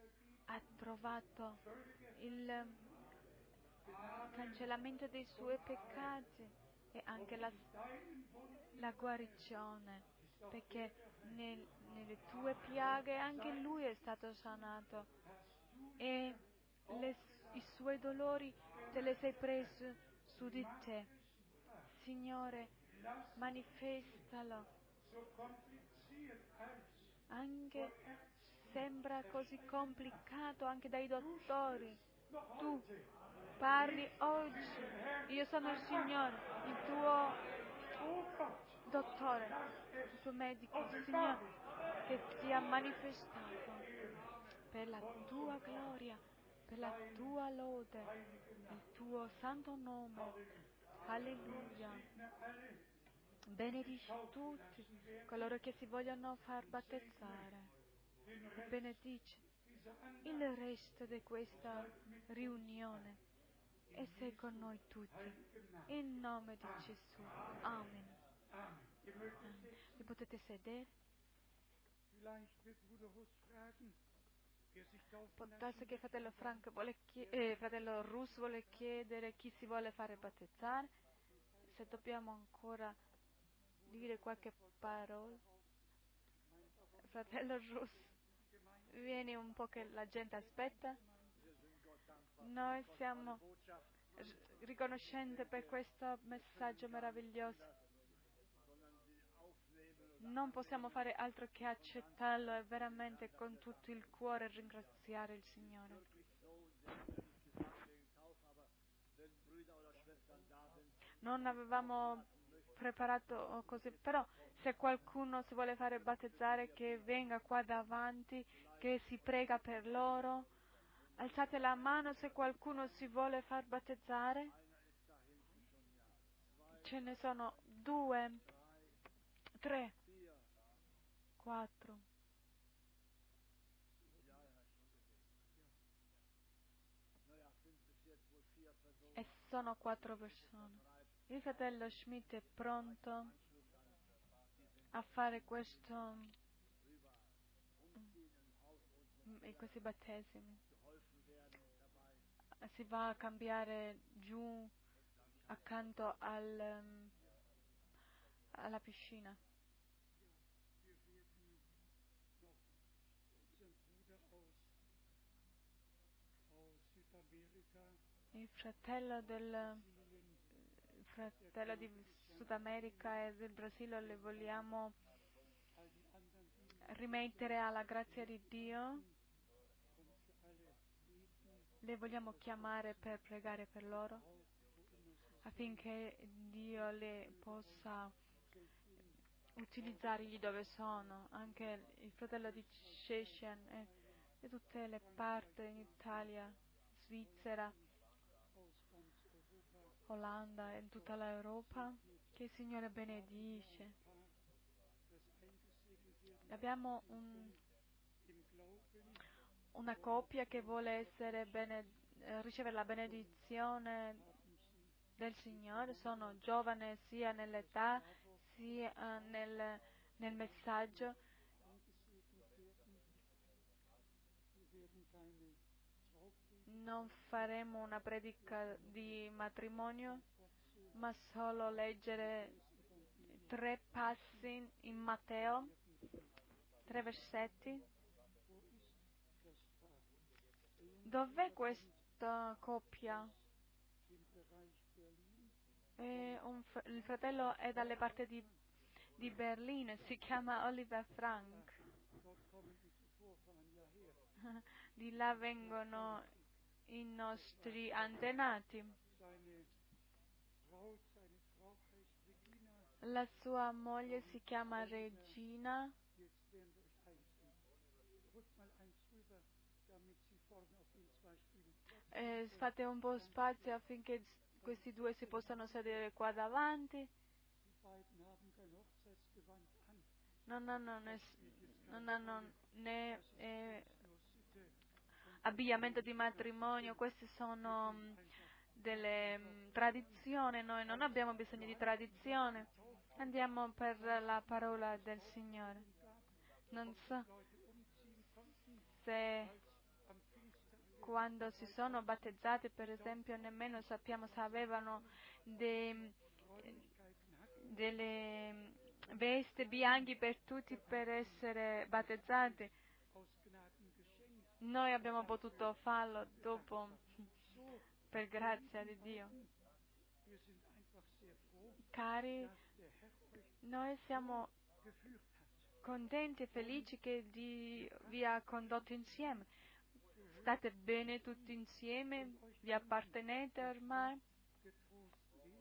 ha trovato il cancellamento dei suoi peccati e anche la guarigione, perché nelle tue piaghe anche lui è stato sanato, e i suoi dolori te li sei presi su di te. Signore, manifestalo, anche sembra così complicato anche dai dottori. Tu parli oggi, io sono il Signore, il tuo dottore, il tuo medico, Signore, che sia manifestato per la tua gloria, per la tua lode, il tuo santo nome. Alleluia. Benedici tutti coloro che si vogliono far battezzare, benedici il resto di questa riunione e sei con noi tutti, in nome di Gesù. Amen. Vi potete sedere? Potrebbe che fratello Rus vuole chiedere chi si vuole fare battezzare, se dobbiamo ancora dire qualche parola. Fratello Rus, vieni un po' che la gente aspetta. Noi siamo riconoscenti per questo messaggio meraviglioso. Non possiamo fare altro che accettarlo e veramente con tutto il cuore ringraziare il Signore. Non avevamo preparato così, però se qualcuno si vuole fare battezzare, che venga qua davanti, che si prega per loro. Alzate la mano se qualcuno si vuole far battezzare. Ce ne sono 2, 3, 4. E sono 4 persone. Il fratello Schmidt è pronto a fare questi battesimi. Si va a cambiare giù accanto alla piscina. Il fratello di Sud America e del Brasile le vogliamo rimettere alla grazia di Dio, le vogliamo chiamare per pregare per loro, affinché Dio le possa utilizzare lì dove sono. Anche il fratello di Cecen e di tutte le parti in Italia, Svizzera, Olanda e tutta l'Europa, che il Signore benedice. Abbiamo una coppia che vuole ricevere la benedizione del Signore. Sono giovani sia nell'età sia nel messaggio. Non faremo una predica di matrimonio, ma solo leggere 3 passi in Matteo, 3 versetti. Dov'è questa coppia? Il fratello è dalle parti di Berlino, si chiama Oliver Frank. Di là vengono i nostri antenati. La sua moglie si chiama Regina. Fate un po' spazio affinché questi due si possano sedere qua davanti. Non hanno né abbigliamento di matrimonio, queste sono delle tradizioni, noi non abbiamo bisogno di tradizione. Andiamo per la parola del Signore. Non so se quando si sono battezzati, per esempio, nemmeno sappiamo se avevano delle vesti bianche per tutti per essere battezzati. Noi abbiamo potuto farlo dopo, per grazia di Dio. Cari, noi siamo contenti e felici che Dio vi ha condotto insieme. State bene tutti insieme, vi appartenete ormai.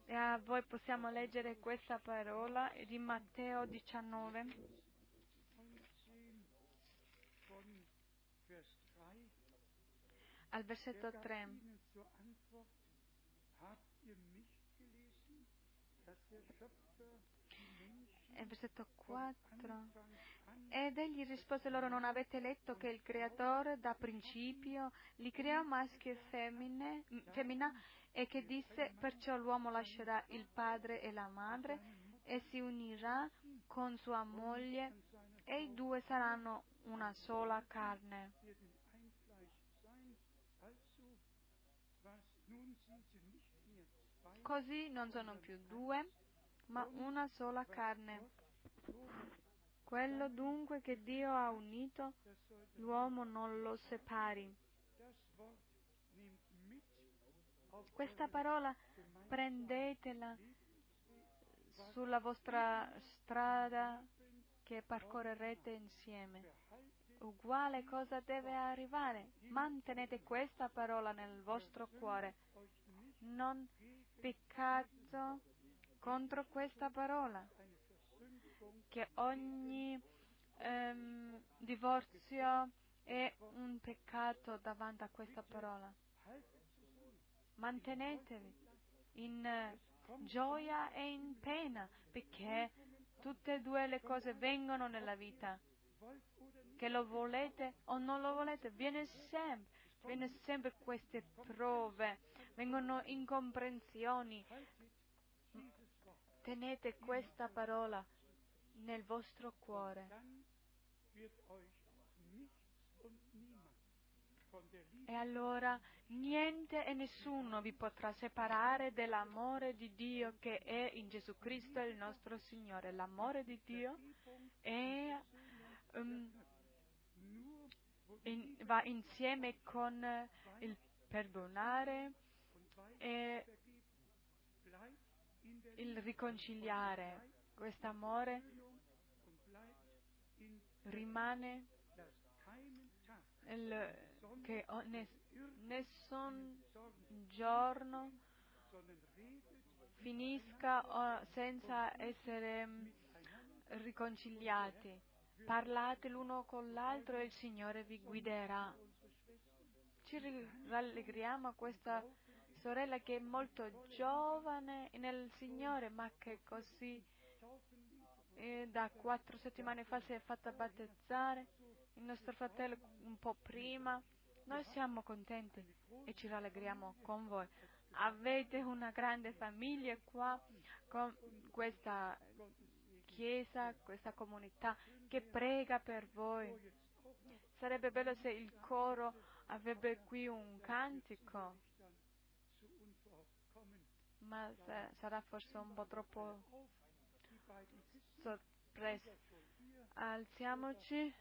E a voi possiamo leggere questa parola di Matteo 19. Al versetto 3. E versetto 4. Ed egli rispose loro: non avete letto che il Creatore da principio li creò maschio e femmina, e che disse: perciò l'uomo lascerà il padre e la madre e si unirà con sua moglie, e i due saranno una sola carne. Così non sono più due, ma una sola carne. Quello dunque che Dio ha unito, l'uomo non lo separi. Questa parola prendetela sulla vostra strada che percorrerete insieme. Uguale cosa deve arrivare? Mantenete questa parola nel vostro cuore. Non peccato contro questa parola. Che ogni divorzio è un peccato davanti a questa parola. Mantenetevi in gioia e in pena, perché tutte e due le cose vengono nella vita. Che lo volete o non lo volete, viene sempre queste prove, vengono incomprensioni. Tenete questa parola nel vostro cuore. E allora niente e nessuno vi potrà separare dell'amore di Dio che è in Gesù Cristo il nostro Signore. L'amore di Dio è va insieme con il perdonare e il riconciliare. Quest'amore rimane che nessun giorno finisca senza essere riconciliati. Parlate l'uno con l'altro e il Signore vi guiderà. Ci rallegriamo a questa sorella che è molto giovane nel Signore, ma che così da 4 settimane fa si è fatta battezzare. Il nostro fratello un po' prima. Noi siamo contenti e ci rallegriamo con voi. Avete una grande famiglia qua con questa Chiesa, questa comunità che prega per voi. Sarebbe bello se il coro avrebbe qui un cantico, ma sarà forse un po' troppo sorpreso. Alziamoci.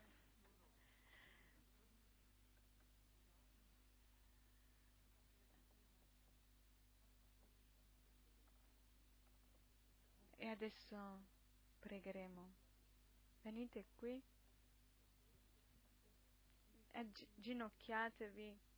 E adesso pregheremo. Venite qui e ginocchiatevi.